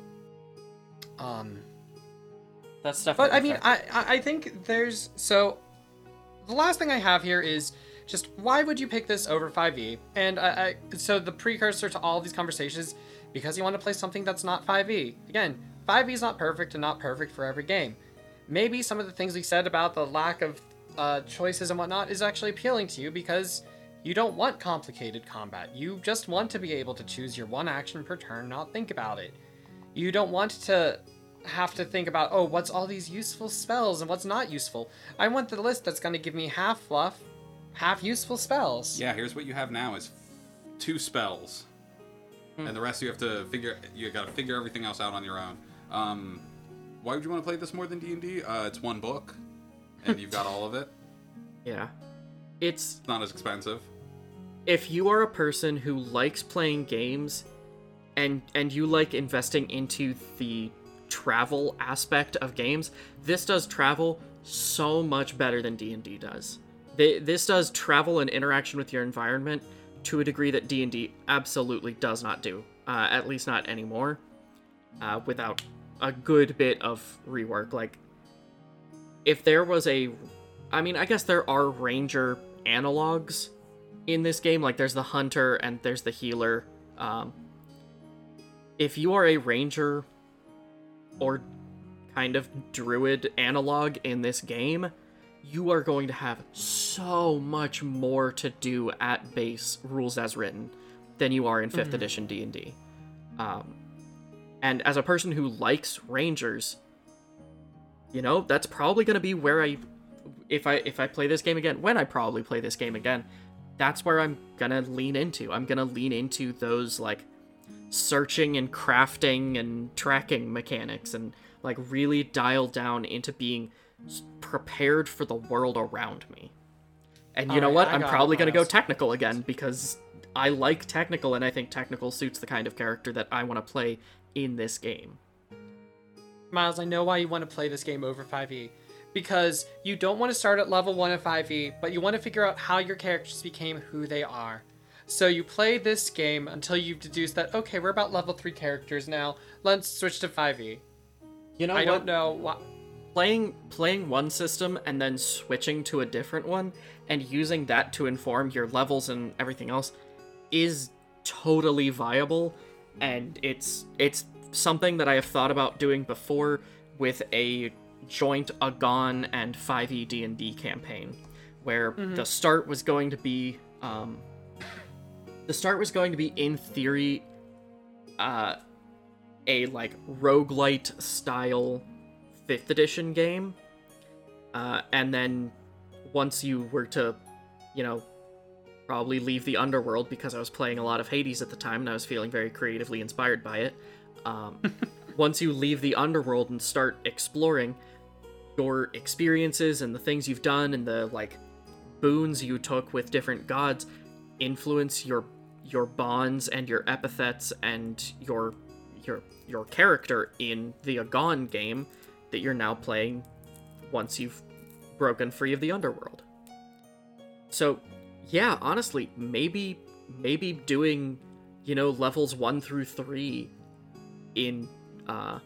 Um, that's definitely. But I mean, I I think there's so. The last thing I have here is. Just, why would you pick this over five E? And I, I, so the precursor to all these conversations, because you want to play something that's not five E. Again, five E is not perfect and not perfect for every game. Maybe some of the things we said about the lack of uh, choices and whatnot is actually appealing to you, because you don't want complicated combat. You just want to be able to choose your one action per turn, not think about it. You don't want to have to think about, oh, what's all these useful spells and what's not useful. I want the list that's going to give me half fluff, half useful spells. Yeah, here's what you have now is two spells. Hmm. And the rest you have to figure, you got to figure everything else out on your own. Um, why would you want to play this more than D and D? Uh, it's one book, and you've got all of it. Yeah. It's, it's not as expensive. If you are a person who likes playing games and and you like investing into the travel aspect of games, this does travel so much better than D and D does. They, this does travel and interaction with your environment to a degree that D and D absolutely does not do, uh, at least not anymore, uh, without a good bit of rework. Like, if there was a... I mean, I guess there are ranger analogs in this game. Like, there's the hunter and there's the healer. Um, if you are a ranger or kind of druid analog in this game, you are going to have so much more to do at base rules as written than you are in fifth mm-hmm. edition D and D. Um, and as a person who likes rangers, you know, that's probably going to be where I, if I if I play this game again, when I probably play this game again, that's where I'm going to lean into. I'm going to lean into those, like, searching and crafting and tracking mechanics, and, like, really dial down into being prepared for the world around me. And you All know right, what? I I'm probably going to go technical again, because I like technical, and I think technical suits the kind of character that I want to play in this game. Miles, I know why you want to play this game over five E. Because you don't want to start at level one of five E, but you want to figure out how your characters became who they are. So you play this game until you've deduced that, okay, we're about level three characters now. Let's switch to five E. You know, I what? don't know why... Playing playing one system and then switching to a different one and using that to inform your levels and everything else is totally viable, and it's it's something that I have thought about doing before with a joint Agon and five E D and D campaign, where mm-hmm. the start was going to be um, the start was going to be in theory uh, a like roguelite style fifth edition game, uh, and then once you were to, you know, probably leave the underworld, because I was playing a lot of Hades at the time and I was feeling very creatively inspired by it, um, once you leave the underworld and start exploring your experiences and the things you've done and the, like, boons you took with different gods influence your your bonds and your epithets and your your your character in the Agon game that you're now playing once you've broken free of the underworld. So, yeah, honestly, maybe maybe doing, you know, levels one through three in uh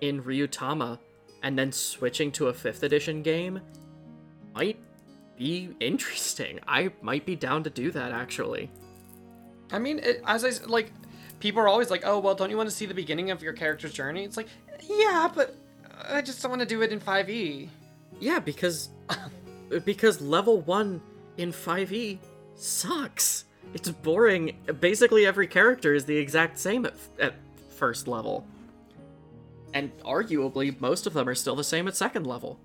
in Ryuutama and then switching to a fifth edition game might be interesting. I might be down to do that, actually. I mean, it, as I like, people are always like, oh, well, don't you want to see the beginning of your character's journey? It's like, yeah, but I just don't want to do it in five E. Yeah, because because level one in five E sucks. It's boring. Basically, every character is the exact same at, at first level. And arguably, most of them are still the same at second level.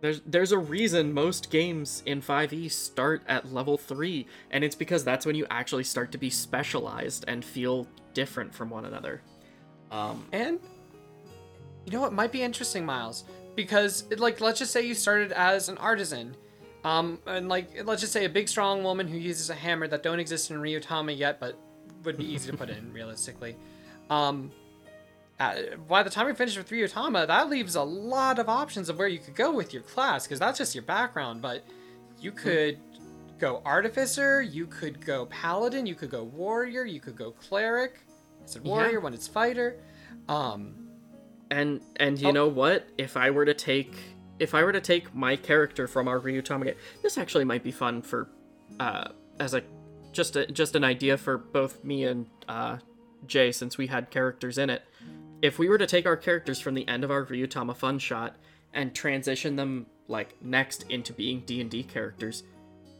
There's there's a reason most games in five E start at level three, and it's because that's when you actually start to be specialized and feel different from one another. Um, and... You know what might be interesting, Miles? Because, it, like, let's just say you started as an artisan. Um, and, like, let's just say a big, strong woman who uses a hammer that don't exist in Ryuutama yet, but would be easy to put in, realistically. Um, uh, by the time you're finished with Ryuutama, that leaves a lot of options of where you could go with your class, because that's just your background. But you could go Artificer, you could go Paladin, you could go Warrior, you could go Cleric. It's a Warrior, yeah. When it's Fighter. Um... And and you oh. know what? If I were to take if I were to take my character from our Ryuutama game, this actually might be fun for uh, as a just a, just an idea for both me and uh, Jay, since we had characters in it. If we were to take our characters from the end of our Ryuutama fun shot and transition them like, next into being D and D characters,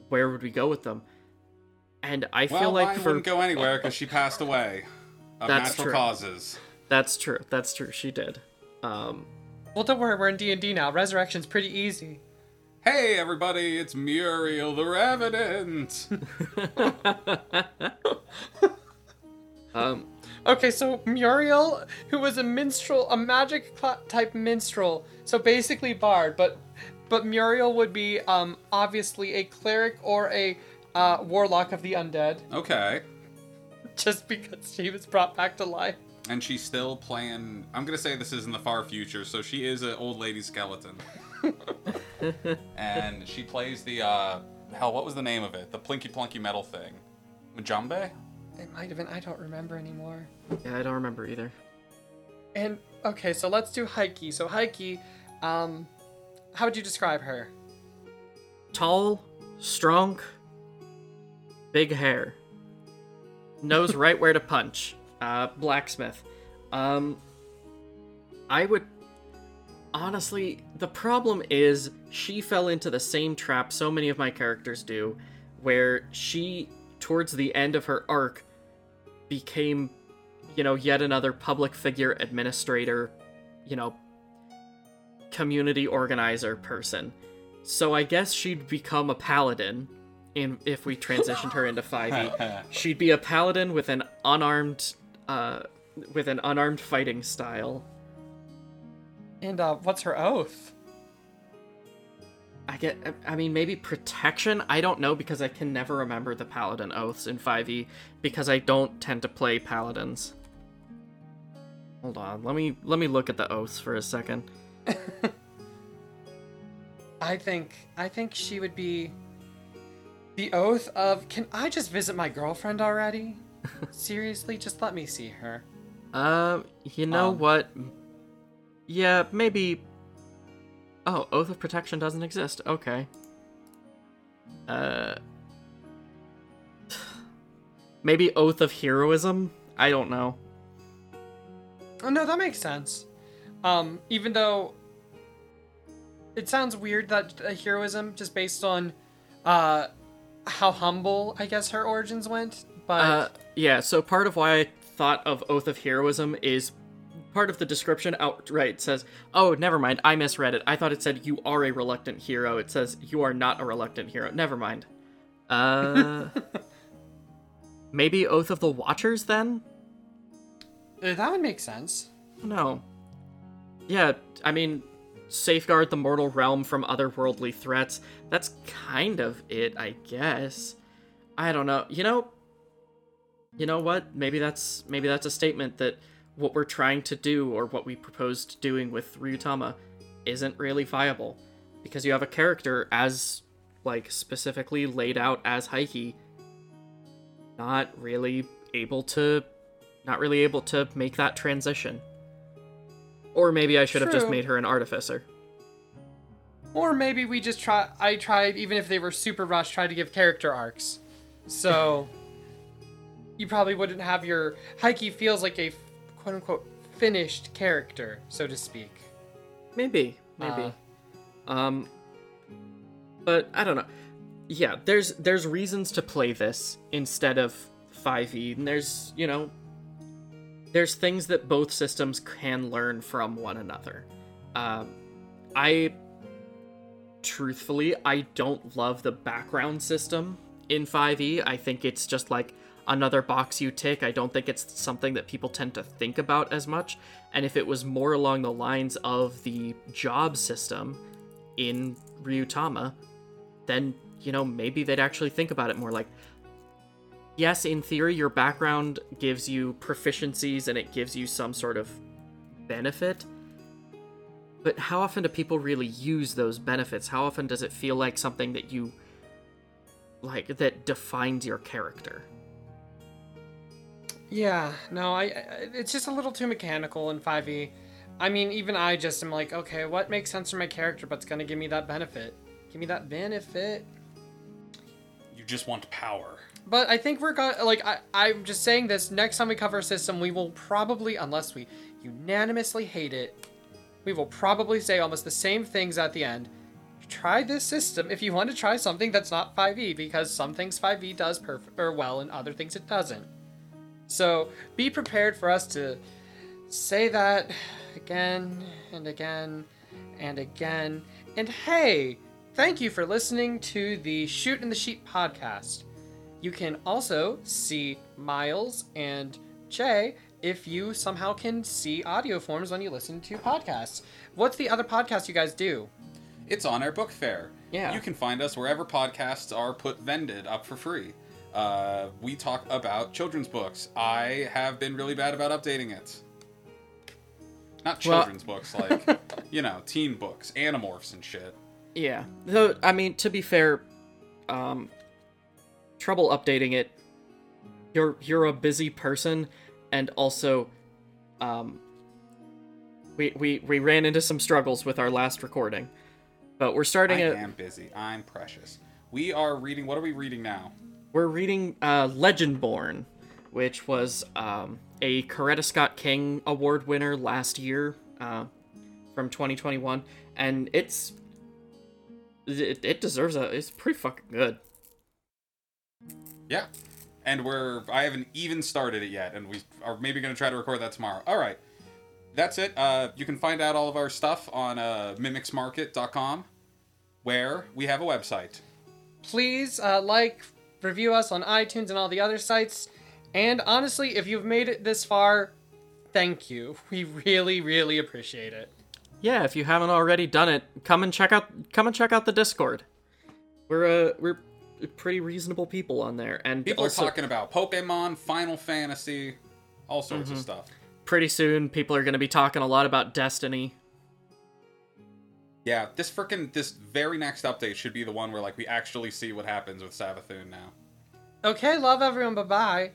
where would we go with them? And I well, feel like mine for... wouldn't go anywhere because she passed away of That's natural true. causes. That's true. That's true. She did. Um, well, don't worry. We're in D and D now. Resurrection's pretty easy. Hey, everybody! It's Muriel the Revenant. um. Okay, so Muriel, who was a minstrel, a magic type minstrel, so basically bard, but but Muriel would be um obviously a cleric or a uh, warlock of the undead. Okay. Just because she was brought back to life. And she's still playing. I'm gonna say this is in the far future, so she is an old lady skeleton. And she plays the uh hell what was the name of it the plinky plunky metal thing, Majambe? It might have been. I don't remember anymore. Yeah, I don't remember either. And okay, so let's do Heike. So Heike, um how would you describe her? Tall, strong, big hair, knows right where to punch, uh blacksmith. um I would Honestly, the problem is she fell into the same trap so many of my characters do, where she, towards the end of her arc, became, you know, yet another public figure, administrator, you know, community organizer person. So I guess she'd become a paladin, in, if we transitioned her into five E. She'd be a paladin with an unarmed, uh, with an unarmed fighting style. And uh, what's her oath? I get. I mean, maybe protection? I don't know, because I can never remember the paladin oaths in five E, because I don't tend to play paladins. Hold on. Let me let me look at the oaths for a second. I think I think she would be the oath of, can I just visit my girlfriend already? Seriously, just let me see her. Um, uh, you know um, what? Yeah, maybe... Oh, Oath of Protection doesn't exist. Okay. Uh... Maybe Oath of Heroism? I don't know. Oh, no, that makes sense. Um, even though... It sounds weird that uh, heroism, just based on uh, how humble, I guess, her origins went, but... Uh, yeah, so part of why I thought of Oath of Heroism is... Part of the description outright says, oh, never mind, I misread it. I thought it said, you are a reluctant hero. It says, you are not a reluctant hero. Never mind. Uh, maybe Oath of the Watchers, then? That would make sense. No. Yeah, I mean, safeguard the mortal realm from otherworldly threats. That's kind of it, I guess. I don't know. You know, you know what? Maybe that's, maybe that's a statement that... what we're trying to do, or what we proposed doing with Ryuutama, isn't really viable, because you have a character as, like, specifically laid out as Heike, not really able to, not really able to make that transition. Or maybe I should True. have just made her an artificer. Or maybe we just try. I tried, even if they were super rushed, tried to give character arcs. So you probably wouldn't have your Heike feels like a quote-unquote finished character, so to speak. Maybe, maybe. Uh, um, but I don't know. Yeah, there's there's reasons to play this instead of five E, and there's, you know, there's things that both systems can learn from one another. Um, I, truthfully, I don't love the background system in five E. I think it's just like, another box you tick. I don't think it's something that people tend to think about as much, and if it was more along the lines of the job system in Ryuutama, then, you know, maybe they'd actually think about it more. Like, yes, in theory, your background gives you proficiencies and it gives you some sort of benefit, but how often do people really use those benefits? How often does it feel like something that you, like, that defines your character? Yeah, no, I, I. It's just a little too mechanical in five E. I mean, even I just am like, okay, what makes sense for my character, but's gonna give me that benefit? Give me that benefit. You just want power. But I think we're gonna, like, I, I'm just saying this, next time we cover a system, we will probably, unless we unanimously hate it, we will probably say almost the same things at the end, try this system if you want to try something that's not five E, because some things five E does perfect or well and other things it doesn't. So be prepared for us to say that again and again and again. And hey, thank you for listening to the Shootin' the Sheet podcast. You can also see Miles and Jay if you somehow can see audio forms when you listen to podcasts. What's the other podcast you guys do? It's On Air Book Fair. Yeah. You can find us wherever podcasts are put vended up for free. Uh, we talk about children's books. I have been really bad about updating it. Not children's well, books, like, you know, teen books, Animorphs and shit. Yeah. Though, I mean, to be fair, um, trouble updating it. You're you're a busy person, and also, um, we we we ran into some struggles with our last recording, but we're starting. I a, am busy. I'm precious. We are reading. What are we reading now? We're reading uh, Legendborn, which was um, a Coretta Scott King Award winner last year, uh, from twenty twenty-one, and it's it, it deserves a. It's pretty fucking good. Yeah, and we're I haven't even started it yet, and we are maybe going to try to record that tomorrow. All right, that's it. Uh, you can find out all of our stuff on uh, mimics market dot com, where we have a website. Please uh, like, review us on iTunes and all the other sites. And honestly, if you've made it this far, thank you. We really, really appreciate it. Yeah, if you haven't already done it, come and check out come and check out the Discord. We're uh, we're pretty reasonable people on there, and people also are talking about Pokemon, Final Fantasy, all sorts mm-hmm. of stuff. Pretty soon, people are going to be talking a lot about Destiny. Yeah, this frickin' this very next update should be the one where, like, we actually see what happens with Savathun now. Okay, love everyone. Bye bye.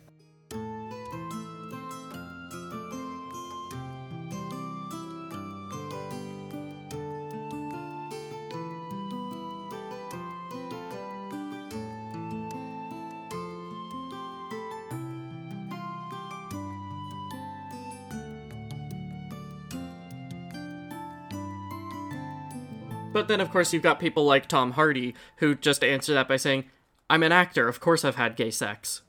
But then, of course, you've got people like Tom Hardy, who just answer that by saying, I'm an actor, of course I've had gay sex.